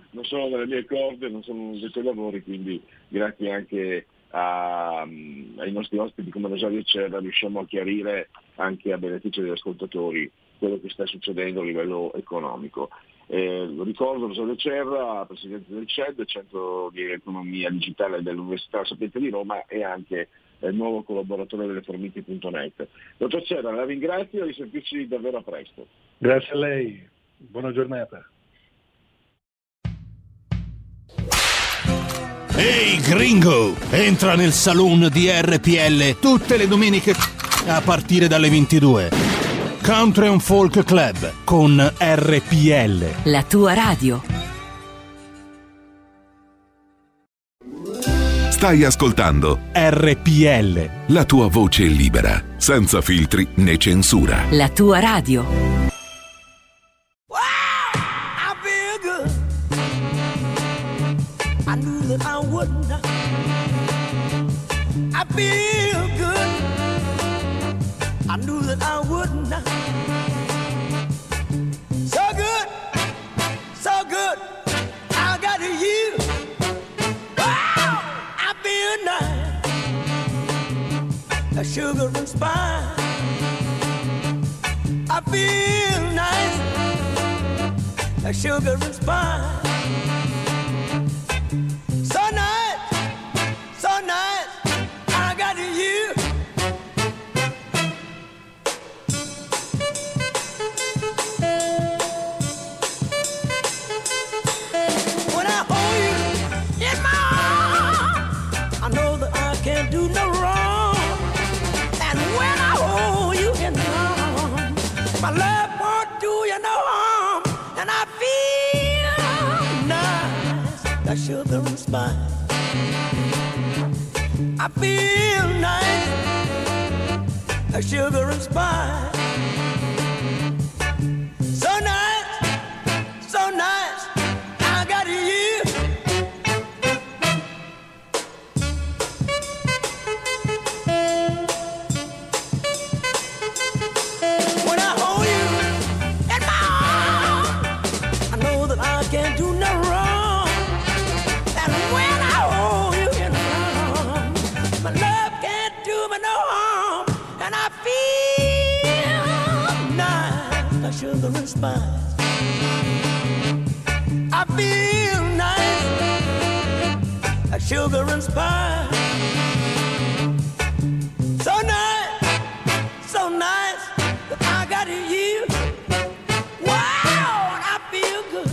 delle mie corde, non sono dei tuoi lavori, quindi grazie anche ai nostri ospiti come Rosario Cerra riusciamo a chiarire anche a beneficio degli ascoltatori quello che sta succedendo a livello economico. Ricordo Rosario Cerra, presidente del CED, Centro di Economia Digitale dell'Università Sapienza di Roma, e anche nuovo collaboratore delle Formiche.net. Dottor Cerra, la ringrazio e risentirci davvero a presto. Grazie a lei, buona giornata. Ehi, hey gringo, entra nel saloon di RPL tutte le domeniche a partire dalle 22. Country and Folk Club con RPL, la tua radio. Stai ascoltando RPL, la tua voce libera, senza filtri né censura. La tua radio. I feel good. I knew that I would not. So good, so good. I got you. Wow, I feel nice. A sugar and spice. I feel nice. A sugar and spice. So nice, so nice. You. When I hold you in my arms, I know that I can't do no wrong. And when I hold you in my arms, my love won't do you no harm. And I feel nice, that sugar and spice. I feel nice, like sugar and spice. So nice, I got you. When I hold you in my arms, I know that I can't do no wrong. And when I hold you in my arms, my love can't do me no harm. And I feel nice, like sugar and spice. I feel nice, like sugar and spice. So nice, that I got you. Wow, I feel good.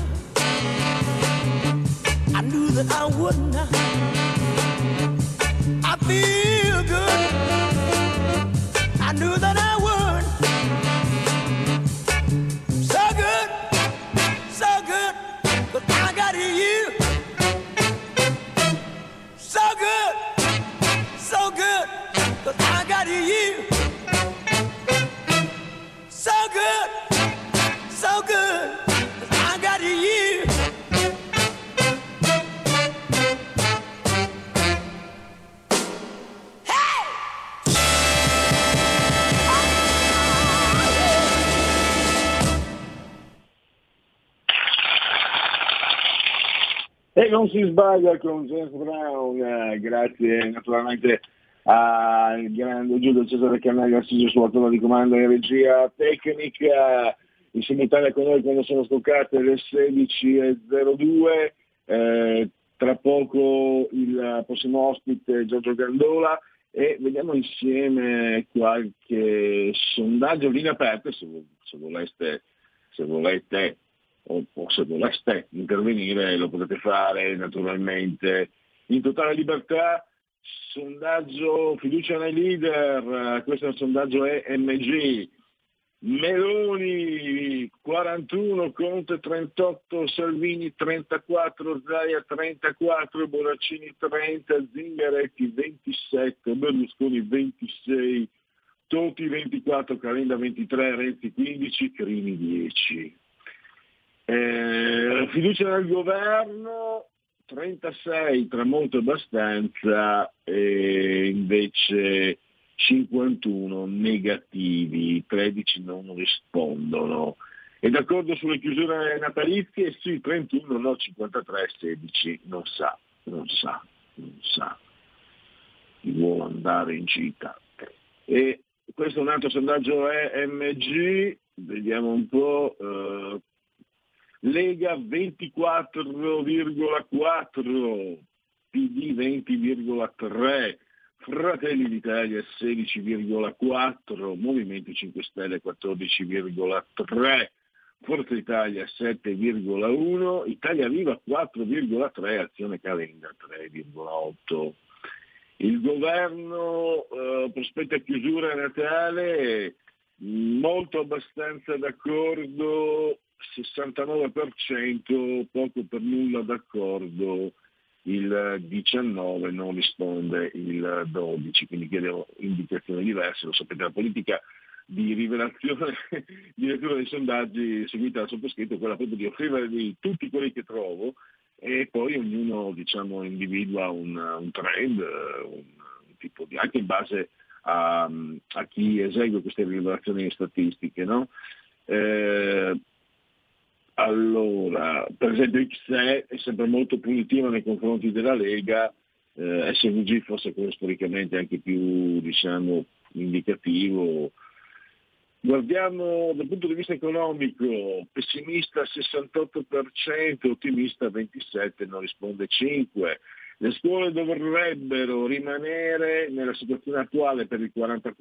I knew that I would not. I feel good. I knew that I would. So good, but I got you. So good, but I got you. So good, but I got you. E non si sbaglia con James Brown, grazie naturalmente al grande Giulio Cesare Canaglia, assiso sulla tavola di comando e regia tecnica, in simultanea con noi quando sono stoccate le 16.02. Tra poco il prossimo ospite Giorgio Gandola, e vediamo insieme qualche sondaggio in linea aperta, se volete o se voleste intervenire lo potete fare naturalmente in totale libertà. Sondaggio fiducia nei leader, questo è un sondaggio EMG. Meloni 41, Conte 38, Salvini 34, Zaia 34, Bonaccini 30, Zingaretti 27, Berlusconi 26, Toti 24, Calenda 23, Renzi 15, Crimi 10. Fiducia nel governo 36 tramonto abbastanza e invece 51 negativi, 13 non rispondono. È d'accordo sulle chiusure natalizie? Sì, 31, no, 53, 16, non sa chi vuole andare in gita. E questo è un altro sondaggio EMG, vediamo un po', Lega 24,4, PD 20,3, Fratelli d'Italia 16,4, Movimento 5 Stelle 14,3, Forza Italia 7,1, Italia Viva 4,3, Azione Calenda 3,8. Il governo prospetta chiusura natale, molto abbastanza d'accordo, 69%, poco per nulla d'accordo, il 19% non risponde, il 12%, quindi chiedevo indicazioni diverse, lo sapete, la politica di rivelazione, di lettura dei sondaggi seguita dal sottoscritto è quella proprio di offrire di tutti quelli che trovo e poi ognuno diciamo individua un trend, un tipo di, anche in base a chi esegue queste rivelazioni statistiche, no? Allora, per esempio XE è sempre molto punitiva nei confronti della Lega, SVG forse quello storicamente anche più diciamo indicativo. Guardiamo dal punto di vista economico, pessimista 68%, ottimista 27%, non risponde 5%. Le scuole dovrebbero rimanere nella situazione attuale per il 44%,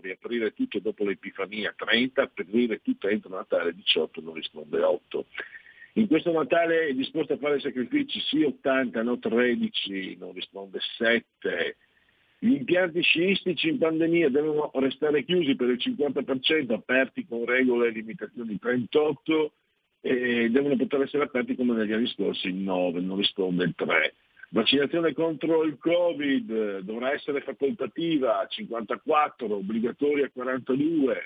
riaprire tutto dopo l'Epifania 30%, aprire tutto entro Natale 18%, non risponde 8%. In questo Natale è disposto a fare sacrifici, sì 80%, no 13%, non risponde 7%. Gli impianti sciistici in pandemia devono restare chiusi per il 50%, aperti con regole e limitazioni 38%, e devono poter essere aperti come negli anni scorsi 9%, non risponde il 3%. Vaccinazione contro il Covid dovrà essere facoltativa, 54%, obbligatoria 42%,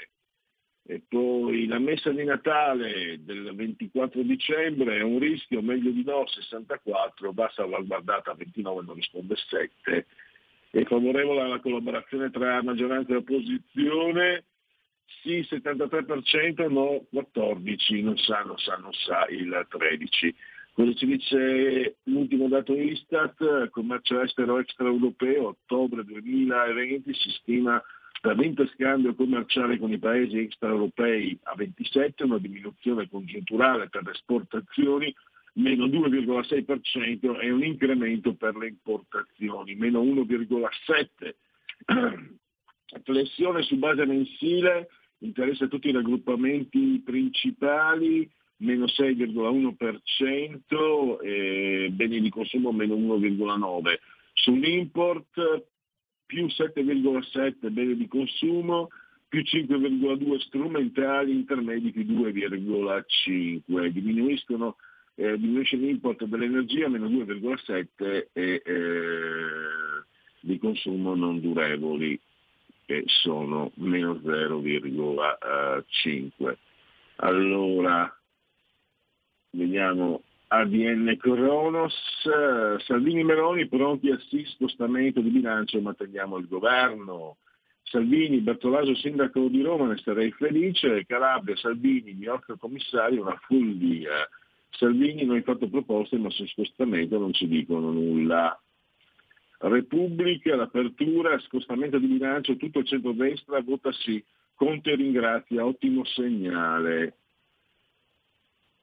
e poi la messa di Natale del 24 dicembre è un rischio, meglio di no, 64%, va salvaguardata 29%, non risponde 7%, è favorevole alla collaborazione tra maggioranza e opposizione, sì 73%, no 14%, non sa il 13%. Cosa ci dice l'ultimo dato Istat? Commercio estero extraeuropeo, ottobre 2020 si stima per l'interscambio commerciale con i paesi extraeuropei a 27%, una diminuzione congiunturale per le esportazioni, meno 2,6%, e un incremento per le importazioni, meno 1,7%. Flessione su base mensile, interessa a tutti i raggruppamenti principali, meno 6,1%, e beni di consumo meno 1,9%. Sull'import più 7,7% beni di consumo, più 5,2% strumentali, intermedi più 2,5%. Diminuisce l'import dell'energia, meno 2,7%, e di consumo non durevoli, che sono meno 0,5%. Allora, vediamo ADN Cronos, Salvini Meloni pronti a sì spostamento di bilancio, ma tagliamo il governo. Salvini, Bertolaso sindaco di Roma, ne sarei felice. Calabria, Salvini, Gnocco commissario, una follia. Salvini, non hai fatto proposte ma sul scostamento non ci dicono nulla. Repubblica, l'apertura, scostamento di bilancio, tutto il centrodestra vota sì, Conte ringrazia, ottimo segnale.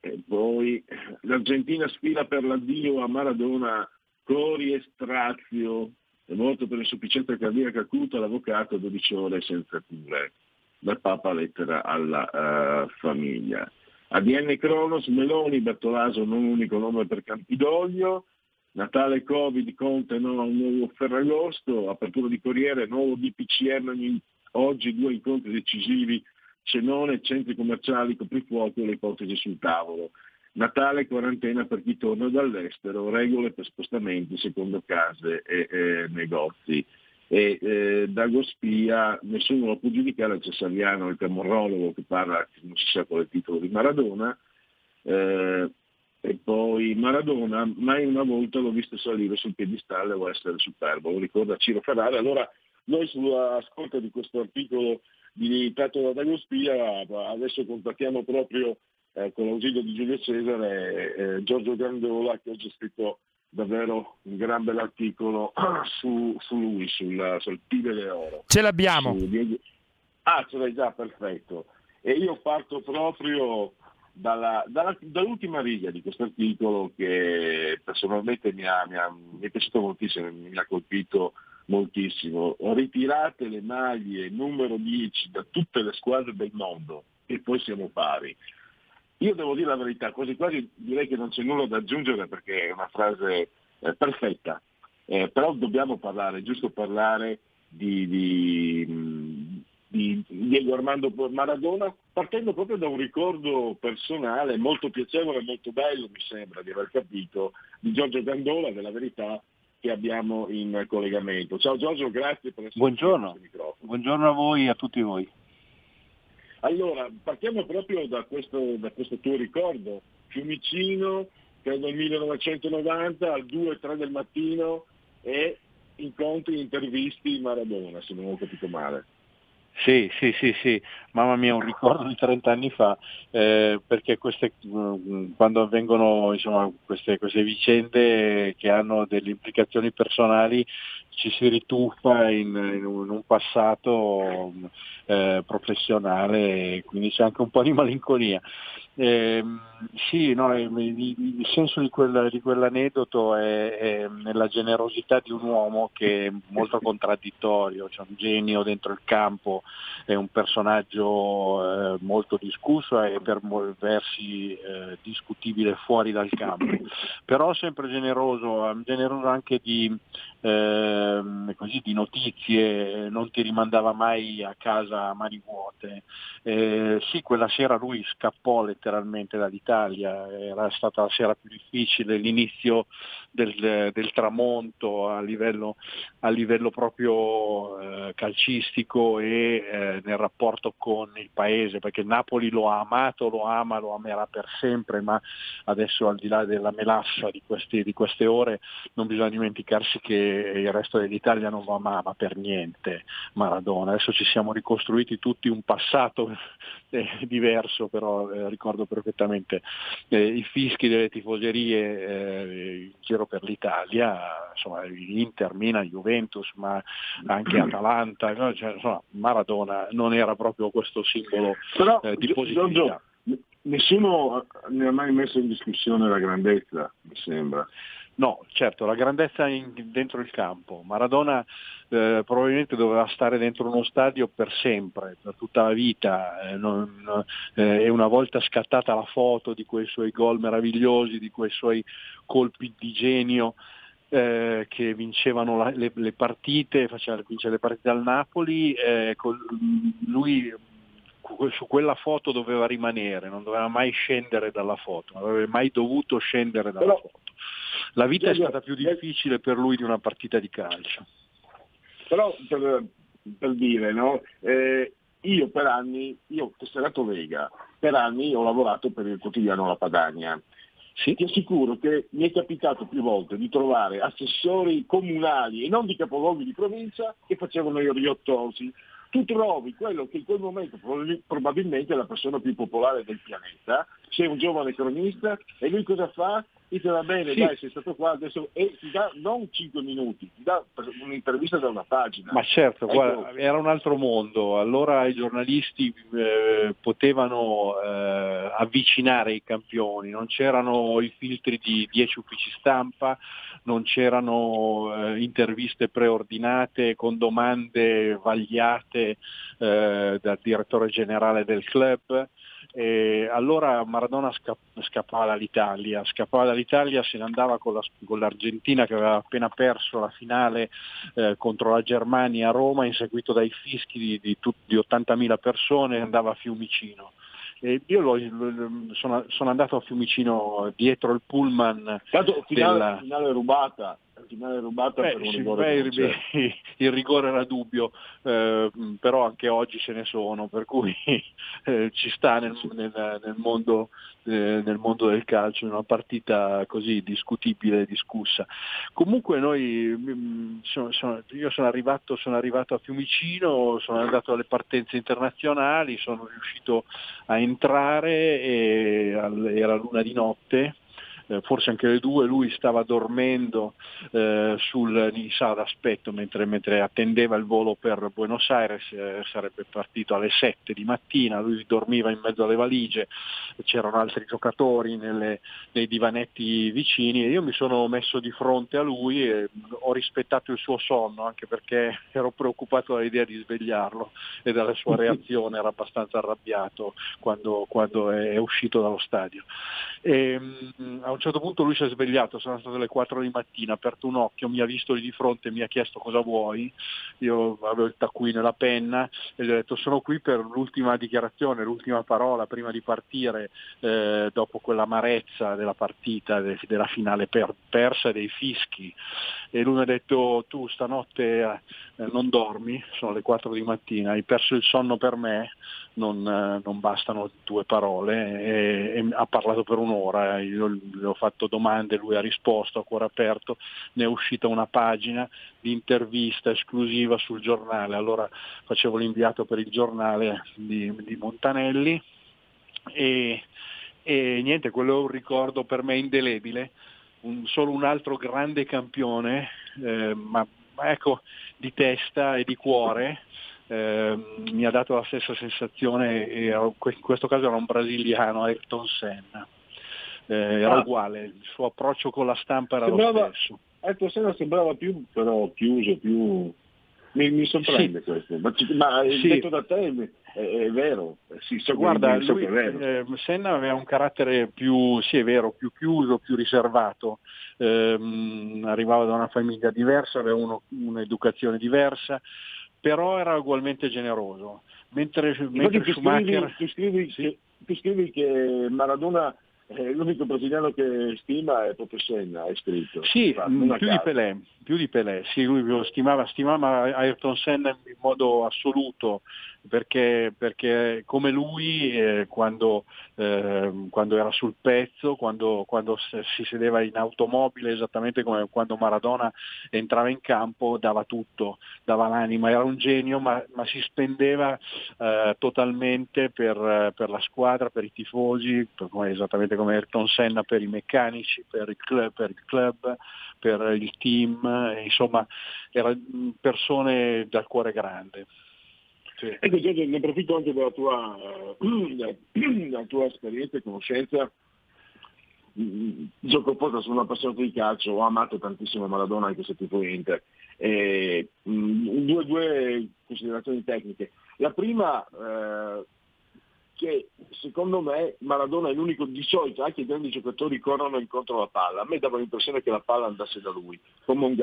E poi l'Argentina sfila per l'addio a Maradona, Cori e Strazio, è morto per insufficienza cardiaca acuta, l'avvocato 12 ore senza cure, dal Papa lettera alla famiglia. ADN Cronos, Meloni, Bertolaso non unico nome per Campidoglio, Natale Covid, Conte no a un nuovo Ferragosto, apertura di Corriere, nuovo DPCM, oggi due incontri decisivi, Cenone, centri commerciali, coprifuoco, le ipotesi sul tavolo. Natale, quarantena per chi torna dall'estero, regole per spostamenti secondo case e negozi. E Dagospia, nessuno lo può giudicare, Cesariano, il camorrologo che parla non si sa quale titolo di Maradona, e poi Maradona mai una volta l'ho visto salire sul piedistallo o essere superbo, lo ricorda Ciro Ferrara. Allora noi sulla scorta di questo articolo dittato da Dario Spia adesso contattiamo proprio con l'ausilio di Giulio Cesare Giorgio Gandola, che oggi ha scritto davvero un gran bell'articolo su lui, sul Tigre d'Oro. Ce l'abbiamo! Ce l'hai già, perfetto. E io parto proprio dall'ultima riga di questo articolo, che personalmente mi è piaciuto moltissimo, mi ha colpito moltissimo. Ritirate le maglie numero 10 da tutte le squadre del mondo e poi siamo pari. Io devo dire la verità, quasi quasi direi che non c'è nulla da aggiungere perché è una frase perfetta, però dobbiamo parlare di Diego Armando Maradona, partendo proprio da un ricordo personale molto piacevole e molto bello, mi sembra di aver capito, di Giorgio Gandola, della Verità, che abbiamo in collegamento. Ciao Giorgio, grazie per essere Buongiorno. Microfono. Buongiorno a voi e a tutti voi. Allora, partiamo proprio da questo tuo ricordo. Fiumicino, credo nel 1990, alle 2-3 del mattino, e incontri, intervisti Maradona, se non ho capito male. Sì, mamma mia, un ricordo di 30 anni fa, perché quando avvengono queste vicende che hanno delle implicazioni personali ci si rituffa in un passato professionale, quindi c'è anche un po' di malinconia. Il senso di quell'aneddoto è nella generosità di un uomo che è molto contraddittorio, c'è un genio dentro il campo, è un personaggio molto discusso e per versi discutibile fuori dal campo, però sempre generoso anche di notizie, non ti rimandava mai a casa a mani vuote. Quella sera lui scappò letteralmente dall'Italia, era stata la sera più difficile, l'inizio del tramonto a livello proprio calcistico e nel rapporto con il paese, perché Napoli lo ha amato, lo ama, lo amerà per sempre, ma adesso, al di là della melassa di queste ore, non bisogna dimenticarsi che il resto dell'Italia non lo amava per niente Maradona. Adesso ci siamo ricostruiti tutti un passato diverso, però ricordo perfettamente i fischi delle tifoserie in giro per l'Italia, insomma Inter, Milan, Juventus, ma anche Atalanta, Maradona non era proprio questo simbolo però, di positività. Giorgio, nessuno ne ha mai messo in discussione la grandezza, mi sembra. No, certo, la grandezza dentro il campo. Maradona probabilmente doveva stare dentro uno stadio per sempre, per tutta la vita, e una volta scattata la foto di quei suoi gol meravigliosi, di quei suoi colpi di genio che vincevano le partite, vinceva le partite al Napoli, lui su quella foto doveva rimanere, non doveva mai scendere dalla foto, non avrebbe mai dovuto scendere dalla foto. La vita è stata più difficile per lui di una partita di calcio. Però per dire, no? Io ho tesserato Vega, per anni ho lavorato per il quotidiano La Padania. Sì. Ti assicuro che mi è capitato più volte di trovare assessori comunali e non di capovolgi di provincia che facevano i riottosi. Tu trovi quello che in quel momento probabilmente è la persona più popolare del pianeta, sei un giovane cronista e lui cosa fa? Dice va bene, sì, dai, sei stato qua adesso, e ti dà non 5 minuti, ti dà un'intervista da una pagina. Ma certo, guarda, era un altro mondo, allora i giornalisti potevano avvicinare i campioni, non c'erano i filtri di 10 uffici stampa, non c'erano interviste preordinate con domande vagliate dal direttore generale del club. E allora Maradona scappava dall'Italia, se ne andava con l'Argentina che aveva appena perso la finale contro la Germania a Roma, inseguito dai fischi di 80.000 persone, andava a Fiumicino. E io sono andato a Fiumicino dietro il pullman. Tanto finale rubata. finale rubata per un rigore. Il rigore era dubbio, però anche oggi ce ne sono, per cui ci sta nel mondo del calcio, in una partita così discutibile e discussa. Comunque io sono arrivato a Fiumicino, sono andato alle partenze internazionali, sono riuscito a entrare, era l'una di notte, forse anche le due, lui stava dormendo in sala d'aspetto mentre attendeva il volo per Buenos Aires, sarebbe partito alle 7 di mattina, lui dormiva in mezzo alle valigie, c'erano altri giocatori nei divanetti vicini e io mi sono messo di fronte a lui e ho rispettato il suo sonno, anche perché ero preoccupato dall'idea di svegliarlo e dalla sua reazione, era abbastanza arrabbiato quando è uscito dallo stadio. A un certo punto lui si è svegliato, sono state le 4 di mattina, ha aperto un occhio, mi ha visto lì di fronte e mi ha chiesto cosa vuoi, io avevo il taccuino e la penna e gli ho detto sono qui per l'ultima dichiarazione, l'ultima parola prima di partire, dopo quell'amarezza della partita, della finale persa, dei fischi, e lui mi ha detto tu stanotte non dormi, sono le 4 di mattina, hai perso il sonno per me, non bastano due parole, e ha parlato per un'ora, io le ho fatto domande, lui ha risposto a cuore aperto, ne è uscita una pagina di intervista esclusiva sul giornale, allora facevo l'inviato per il giornale di Montanelli e niente, quello è un ricordo per me indelebile, solo un altro grande campione, ma ecco, di testa e di cuore. Mi ha dato la stessa sensazione, in questo caso era un brasiliano, Ayrton Senna, era uguale, il suo approccio con la stampa era lo stesso. Ayrton Senna sembrava più, però chiuso, più... Mi sorprende, sì, questo, ma sì, detto da te è vero, sì, so, guarda, so lui, è vero. Senna aveva un carattere più, sì è vero, più chiuso, più riservato, arrivava da una famiglia diversa, aveva un'educazione diversa, però era ugualmente generoso, mentre tu Schumacher... Tu scrivi che Maradona è l'unico brasiliano che stima è proprio Senna, hai scritto. Sì, più di Pelé, sì, lui lo stimava Ayrton Senna in modo assoluto, perché come lui, quando era sul pezzo, quando si sedeva in automobile, esattamente come quando Maradona entrava in campo, dava tutto, dava l'anima, era un genio, ma si spendeva totalmente per la squadra, per i tifosi, esattamente come Ayrton Senna, per i meccanici, per il club, per il team, insomma erano persone dal cuore grande. Sì. Ecco Giorgio, ne approfitto anche della tua esperienza e conoscenza. Gioco apposta, sono appassionato di calcio, ho amato tantissimo Maradona anche se tifo Inter. Due considerazioni tecniche. La prima, che secondo me Maradona è l'unico, di solito anche i grandi giocatori corrono incontro alla palla, a me dava l'impressione che la palla andasse da lui, come un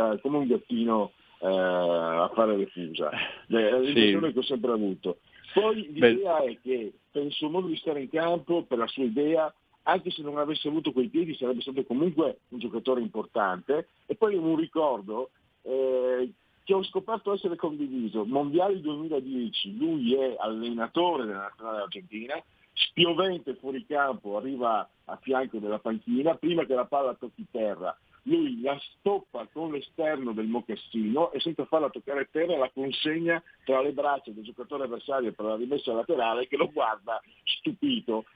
gattino a fare le fusa, l'impressione sì, che ho sempre avuto. Poi l'idea è che per il suo modo di stare in campo, per la sua idea, anche se non avesse avuto quei piedi sarebbe stato comunque un giocatore importante. E poi un ricordo che ho scoperto essere condiviso: Mondiali 2010, lui è allenatore della nazionale argentina, spiovente fuori campo, arriva a fianco della panchina, prima che la palla tocchi terra lui la stoppa con l'esterno del mocassino e senza farla toccare terra la consegna tra le braccia del giocatore avversario per la rimessa laterale, che lo guarda stupito.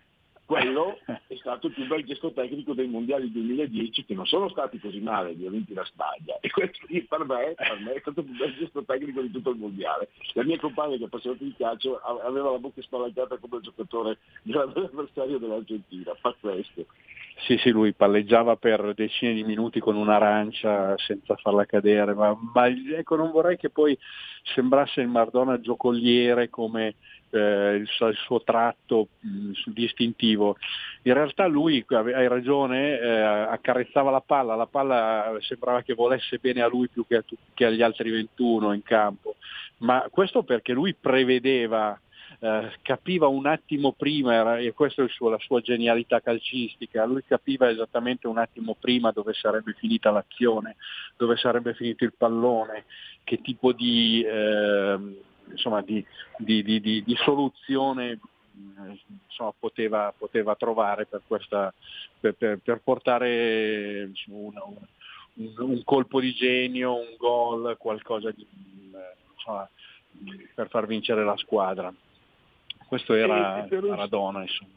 Quello è stato il più bel gesto tecnico dei mondiali 2010, che non sono stati così male, gli vinti la Spagna, e questo per me è stato il più bel gesto tecnico di tutto il mondiale. La mia compagna, che è appassionata di calcio, aveva la bocca spalancata come il giocatore dell'avversario dell'Argentina, fa questo. Sì, lui palleggiava per decine di minuti con un'arancia senza farla cadere, ma ecco, non vorrei che poi sembrasse il Maradona giocoliere come il suo tratto distintivo. In realtà lui, hai ragione, accarezzava la palla sembrava che volesse bene a lui più che agli altri 21 in campo, ma questo perché lui prevedeva capiva un attimo prima, e questa è la sua genialità calcistica, lui capiva esattamente un attimo prima dove sarebbe finita l'azione, dove sarebbe finito il pallone, che tipo di soluzione poteva trovare per portare un colpo di genio, un gol, qualcosa per far vincere la squadra. Questo era Maradona, insomma.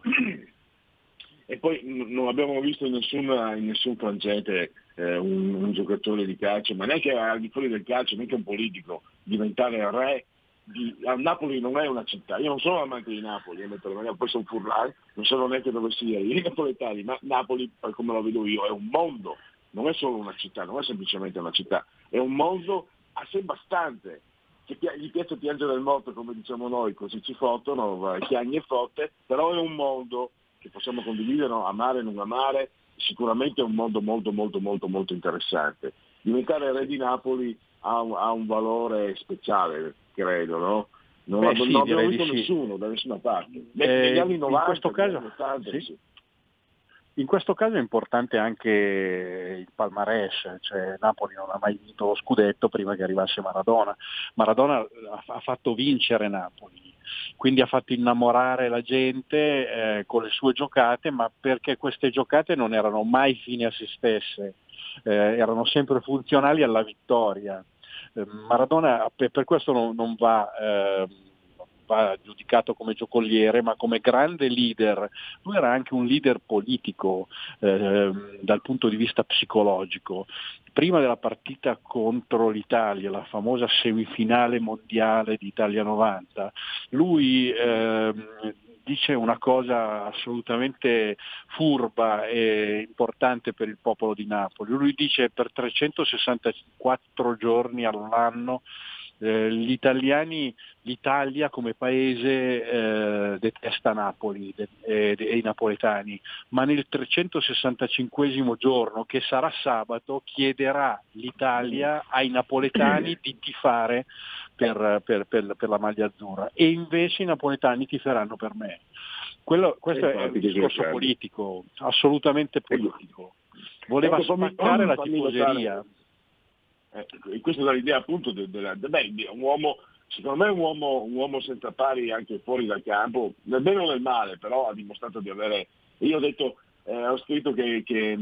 E poi non abbiamo visto in nessun frangente un giocatore di calcio, ma neanche al di fuori del calcio, neanche un politico, diventare re. Napoli non è una città, io non sono amante di Napoli, poi sono furlai, non so neanche dove sia, i napoletani, ma Napoli, come lo vedo io, è un mondo, non è solo una città, non è semplicemente una città, è un mondo a sé bastante, che gli piace piangere il morto, come diciamo noi, così ci fottono, chiagne e fotte, però è un mondo che possiamo condividere, no? Amare, non amare, sicuramente è un mondo molto molto molto molto interessante. Diventare re di Napoli ha un valore speciale, credo, no? Non abbiamo visto nessuno da nessuna parte. Negli anni 90, in questo caso, 80, sì. In questo caso è importante anche il palmarès, cioè Napoli non ha mai vinto lo scudetto prima che arrivasse Maradona. Maradona ha fatto vincere Napoli, quindi ha fatto innamorare la gente con le sue giocate, ma perché queste giocate non erano mai fine a se stesse, erano sempre funzionali alla vittoria. Maradona per questo non va giudicato come giocoliere, ma come grande leader. Lui era anche un leader politico dal punto di vista psicologico. Prima della partita contro l'Italia, la famosa semifinale mondiale di Italia 90, lui dice una cosa assolutamente furba e importante per il popolo di Napoli. Lui dice: per 364 giorni all'anno gli italiani, l'Italia come paese detesta Napoli e i napoletani, ma nel 365esimo giorno, che sarà sabato, chiederà l'Italia ai napoletani di tifare per la maglia azzurra, e invece i napoletani tiferanno per me. Questo è un discorso politico, assolutamente politico. Voleva spaccare la tifoseria. Questo dà l'idea appunto di un uomo, secondo me un uomo senza pari anche fuori dal campo, nel bene o nel male, però ha dimostrato di avere, io ho detto, ho scritto che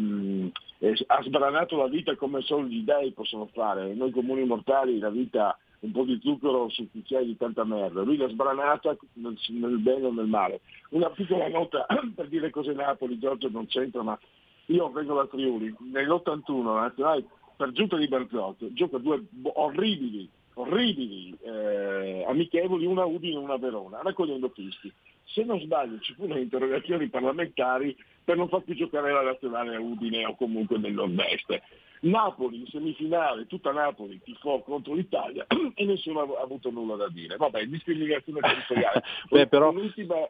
ha sbranato la vita come solo gli dèi possono fare, noi comuni mortali la vita un po' di zucchero sul cucchiaio di tanta merda, lui l'ha sbranata nel bene o nel male. Una piccola nota per dire cos'è Napoli, Giorgio non c'entra, ma io vengo da Friuli, nell'81 la nazionale per giunta di Berzotto, gioca due orribili amichevoli, una Udine e una Verona, raccogliendo fischi. Se non sbaglio ci furono interrogazioni parlamentari per non far più giocare la nazionale a Udine o comunque nel nord-est. Napoli in semifinale, tutta Napoli tifò contro l'Italia e nessuno ha avuto nulla da dire. Vabbè, discriminazione territoriale. Beh, però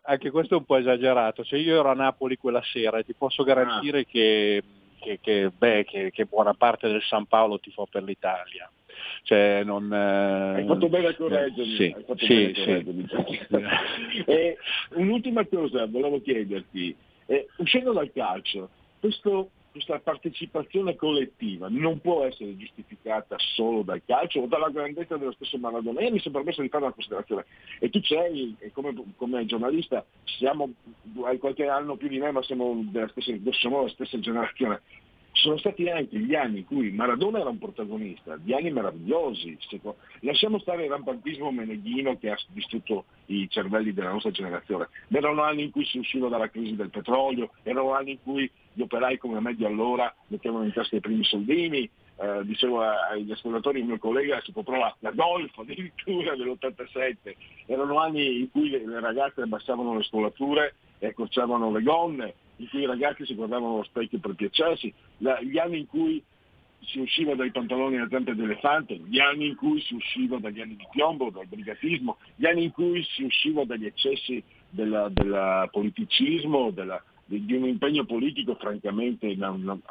anche questo è un po' esagerato. Se io ero a Napoli quella sera, ti posso garantire che buona parte del San Paolo tifò per l'Italia. Cioè non, hai fatto bene a correggermi. Sì. E un'ultima cosa volevo chiederti, uscendo dal calcio, questa partecipazione collettiva non può essere giustificata solo dal calcio o dalla grandezza dello stesso Maradona. Io mi sono permesso di fare una considerazione, e tu c'eri, e come giornalista siamo, hai qualche anno più di me, ma siamo la stessa generazione. Sono stati anche gli anni in cui Maradona era un protagonista, gli anni meravigliosi. Lasciamo stare il rampantismo meneghino che ha distrutto i cervelli della nostra generazione. Erano anni in cui si usciva dalla crisi del petrolio, erano anni in cui gli operai come me di allora mettevano in tasca i primi soldini, dicevo agli ascoltatori, il mio collega si comprò la Golf addirittura dell'87, erano anni in cui le ragazze abbassavano le scollature e accorciavano le gonne, in cui i ragazzi si guardavano allo specchio per piacersi, gli anni in cui si usciva dai pantaloni a zampe d'elefante, gli anni in cui si usciva dagli anni di piombo, dal brigatismo, gli anni in cui si usciva dagli eccessi del politicismo, di un impegno politico francamente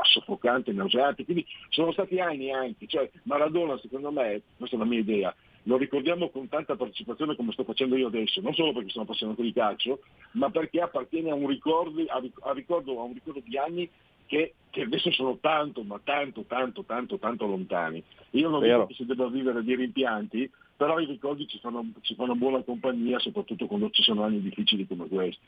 soffocante, nauseante. Quindi sono stati anni anche, cioè Maradona secondo me, questa è la mia idea, lo ricordiamo con tanta partecipazione come sto facendo io adesso, non solo perché sono appassionato di calcio, ma perché appartiene a un ricordo di anni che adesso sono tanto lontani. Io non dico che si debba vivere di rimpianti, però i ricordi ci fanno buona compagnia, soprattutto quando ci sono anni difficili come questi.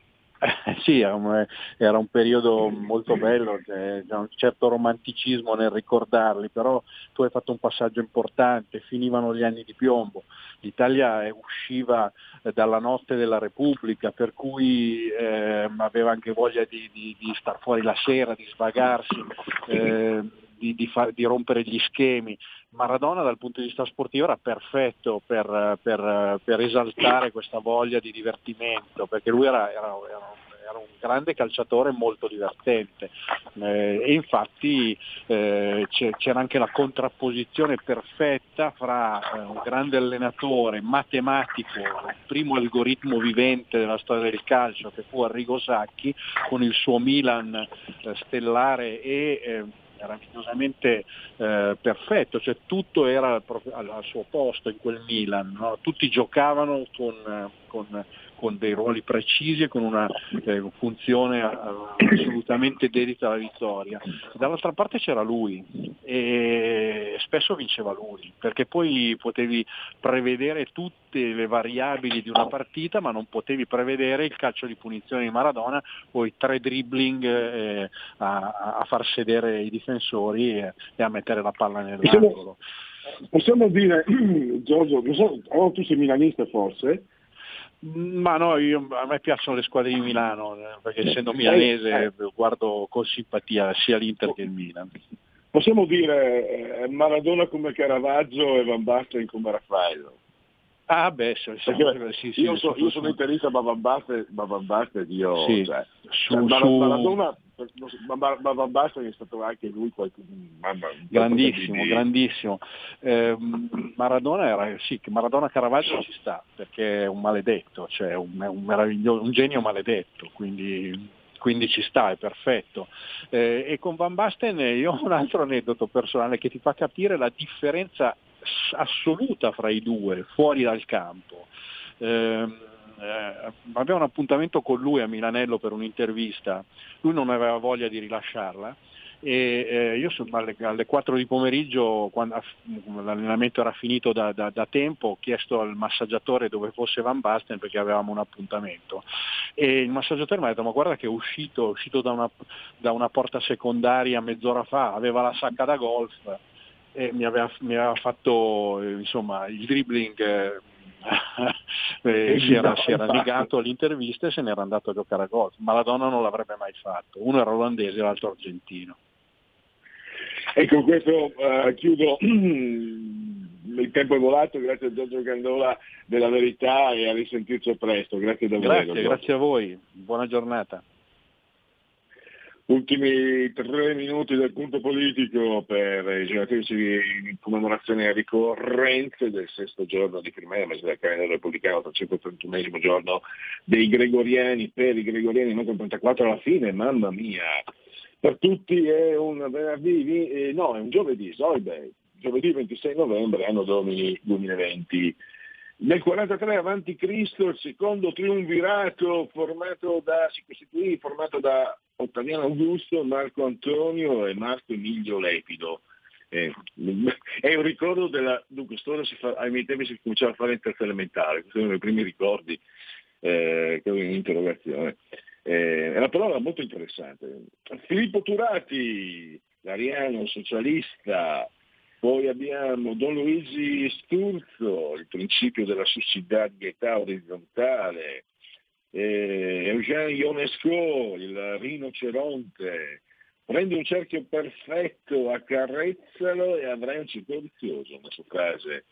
Sì, era un periodo molto bello, c'è un certo romanticismo nel ricordarli, però tu hai fatto un passaggio importante, finivano gli anni di piombo, l'Italia usciva dalla notte della Repubblica, per cui aveva anche voglia di star fuori la sera, di svagarsi, di rompere gli schemi. Maradona dal punto di vista sportivo era perfetto per esaltare questa voglia di divertimento, perché lui era un grande calciatore molto divertente, e infatti c'era anche la contrapposizione perfetta fra un grande allenatore matematico, il primo algoritmo vivente della storia del calcio che fu Arrigo Sacchi, con il suo Milan stellare e meravigliosamente perfetto, cioè tutto era al suo posto in quel Milan, no? Tutti giocavano con dei ruoli precisi e con una funzione assolutamente dedita alla vittoria. Dall'altra parte c'era lui e spesso vinceva lui, perché poi potevi prevedere tutte le variabili di una partita, ma non potevi prevedere il calcio di punizione di Maradona o i 3 dribbling a far sedere i difensori e a mettere la palla nell'angolo. Possiamo dire, Giorgio, non so, o tu sei milanista forse? Ma no, a me piacciono le squadre di Milano, perché essendo milanese guardo con simpatia sia l'Inter che il Milan. Possiamo dire Maradona come Caravaggio e Van Basten come Raffaello. Ah beh, sì, io sono interista, ma Van Basten io... Sì. Cioè, Maradona... Ma Van Basten è stato anche lui grandissimo. Maradona era sì, Maradona Caravaggio ci sta, perché è un maledetto, cioè un meraviglioso, un genio maledetto, quindi ci sta, è perfetto. E con Van Basten io ho un altro aneddoto personale che ti fa capire la differenza assoluta fra i due fuori dal campo. Abbiamo un appuntamento con lui a Milanello per un'intervista, lui non aveva voglia di rilasciarla e io alle 4 di pomeriggio, quando l'allenamento era finito da tempo, ho chiesto al massaggiatore dove fosse Van Basten, perché avevamo un appuntamento, e il massaggiatore mi ha detto: ma guarda che è uscito da una porta secondaria mezz'ora fa, aveva la sacca da golf e mi aveva fatto insomma il dribbling. Si era negato all'intervista e se n'era andato a giocare a golf. Maradona non l'avrebbe mai fatto, uno era olandese e l'altro argentino. E con questo chiudo. Il tempo è volato, grazie a Giorgio Gandola della Verità e a risentirci presto. Grazie davvero. Grazie a voi, buona giornata. Ultimi 3 minuti del punto politico per i giocatrici in commemorazione alle ricorrenze del 6° giorno di primavera, mese del calendario repubblicano, 331° giorno dei Gregoriani, per i Gregoriani, non con 34 alla fine, mamma mia, per tutti è un venerdì, no, è un giovedì, giovedì 26 novembre, anno domini 2020. Nel 43 a.C. il secondo triumvirato si costituì formato da Ottaviano Augusto, Marco Antonio e Marco Emilio Lepido. È un ricordo ai miei tempi si cominciava a fare in terza elementare, questi sono i primi ricordi che avevo in interrogazione. È una parola molto interessante. Filippo Turati, l'ariano socialista. Poi abbiamo Don Luigi Sturzo, il principio della sussidiarietà orizzontale, Eugène Ionesco, il rinoceronte, prendi un cerchio perfetto, accarezzalo e avrai un ciclo vizioso, una sua frase.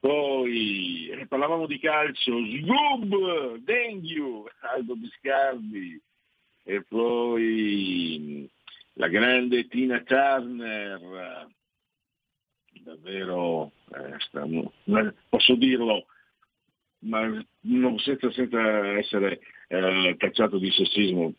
Poi parlavamo di calcio, Sgub, Dengue, Aldo Biscardi, e poi la grande Tina Turner, davvero posso dirlo, ma senza essere tacciato di sessismo,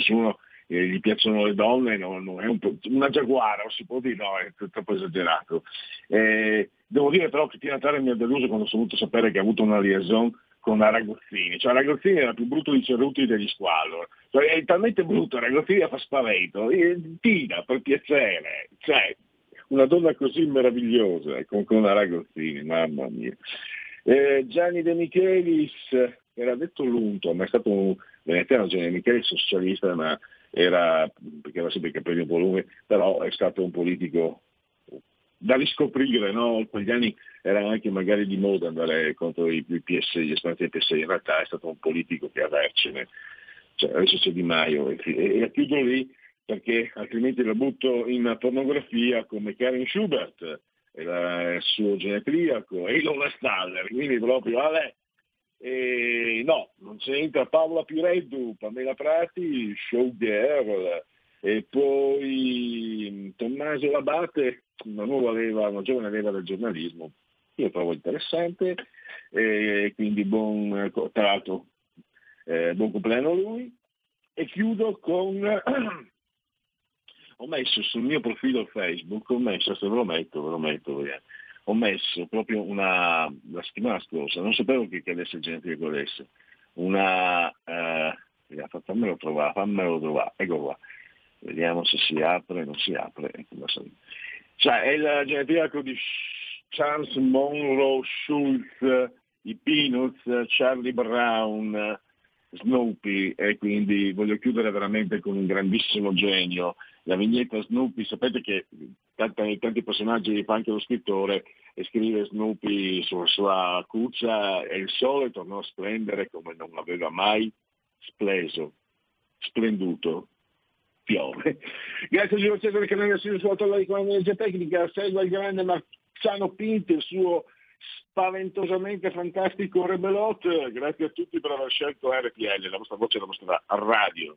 sono gli piacciono le donne, non è una giaguara, si può dire, no, è troppo esagerato. Devo dire però che Tina Turner mi ha deluso quando sono venuto a sapere che ha avuto una liaison con Aragozzini, cioè Aragozzini era più brutto di Cerruti degli Squallor, cioè, è talmente brutto, Aragozzini fa spavento, Tina, per piacere, cioè una donna così meravigliosa con Aragozzini, mamma mia. Gianni De Michelis, era detto l'unto, ma è stato un veneziano, Gianni De Michelis socialista, ma era, perché aveva sempre i capelli in volume, però è stato un politico da riscoprire, no? Quegli anni era anche magari di moda andare contro i PS, gli esponenti del PS, in realtà è stato un politico che avercene, cioè, adesso c'è Di Maio e la chiudo lì perché altrimenti la butto in pornografia come Karen Schubert e il suo genetriaco e Ilona Staller, quindi proprio vabbè. E no, non c'entra Paola Pireddu, Pamela Prati, Showgirl, e poi Tommaso Labate, una giovane leva del giornalismo, io trovo interessante, e quindi tra l'altro buon compleanno a lui. E chiudo con ho messo sul mio profilo Facebook, ho messo proprio la settimana scorsa, non sapevo che cadesse il genere che volesse, fammelo trovare, ecco qua. Vediamo se si apre, non si apre. Cioè, è il genetriaco di Charles Monroe, Schultz, i Peanuts, Charlie Brown, Snoopy, e quindi voglio chiudere veramente con un grandissimo genio. La vignetta Snoopy, sapete che tanti personaggi fa anche lo scrittore, e scrive Snoopy sulla sua cuccia e il sole tornò a splendere come non aveva mai spleso, splenduto. Piove. Grazie a Giulio Cesare che non è stato sull'autolla di Energia Tecnica, segue il grande Marciano Pinti, il suo spaventosamente fantastico Rebelot. Grazie a tutti per aver scelto RPL, la vostra voce, la vostra radio.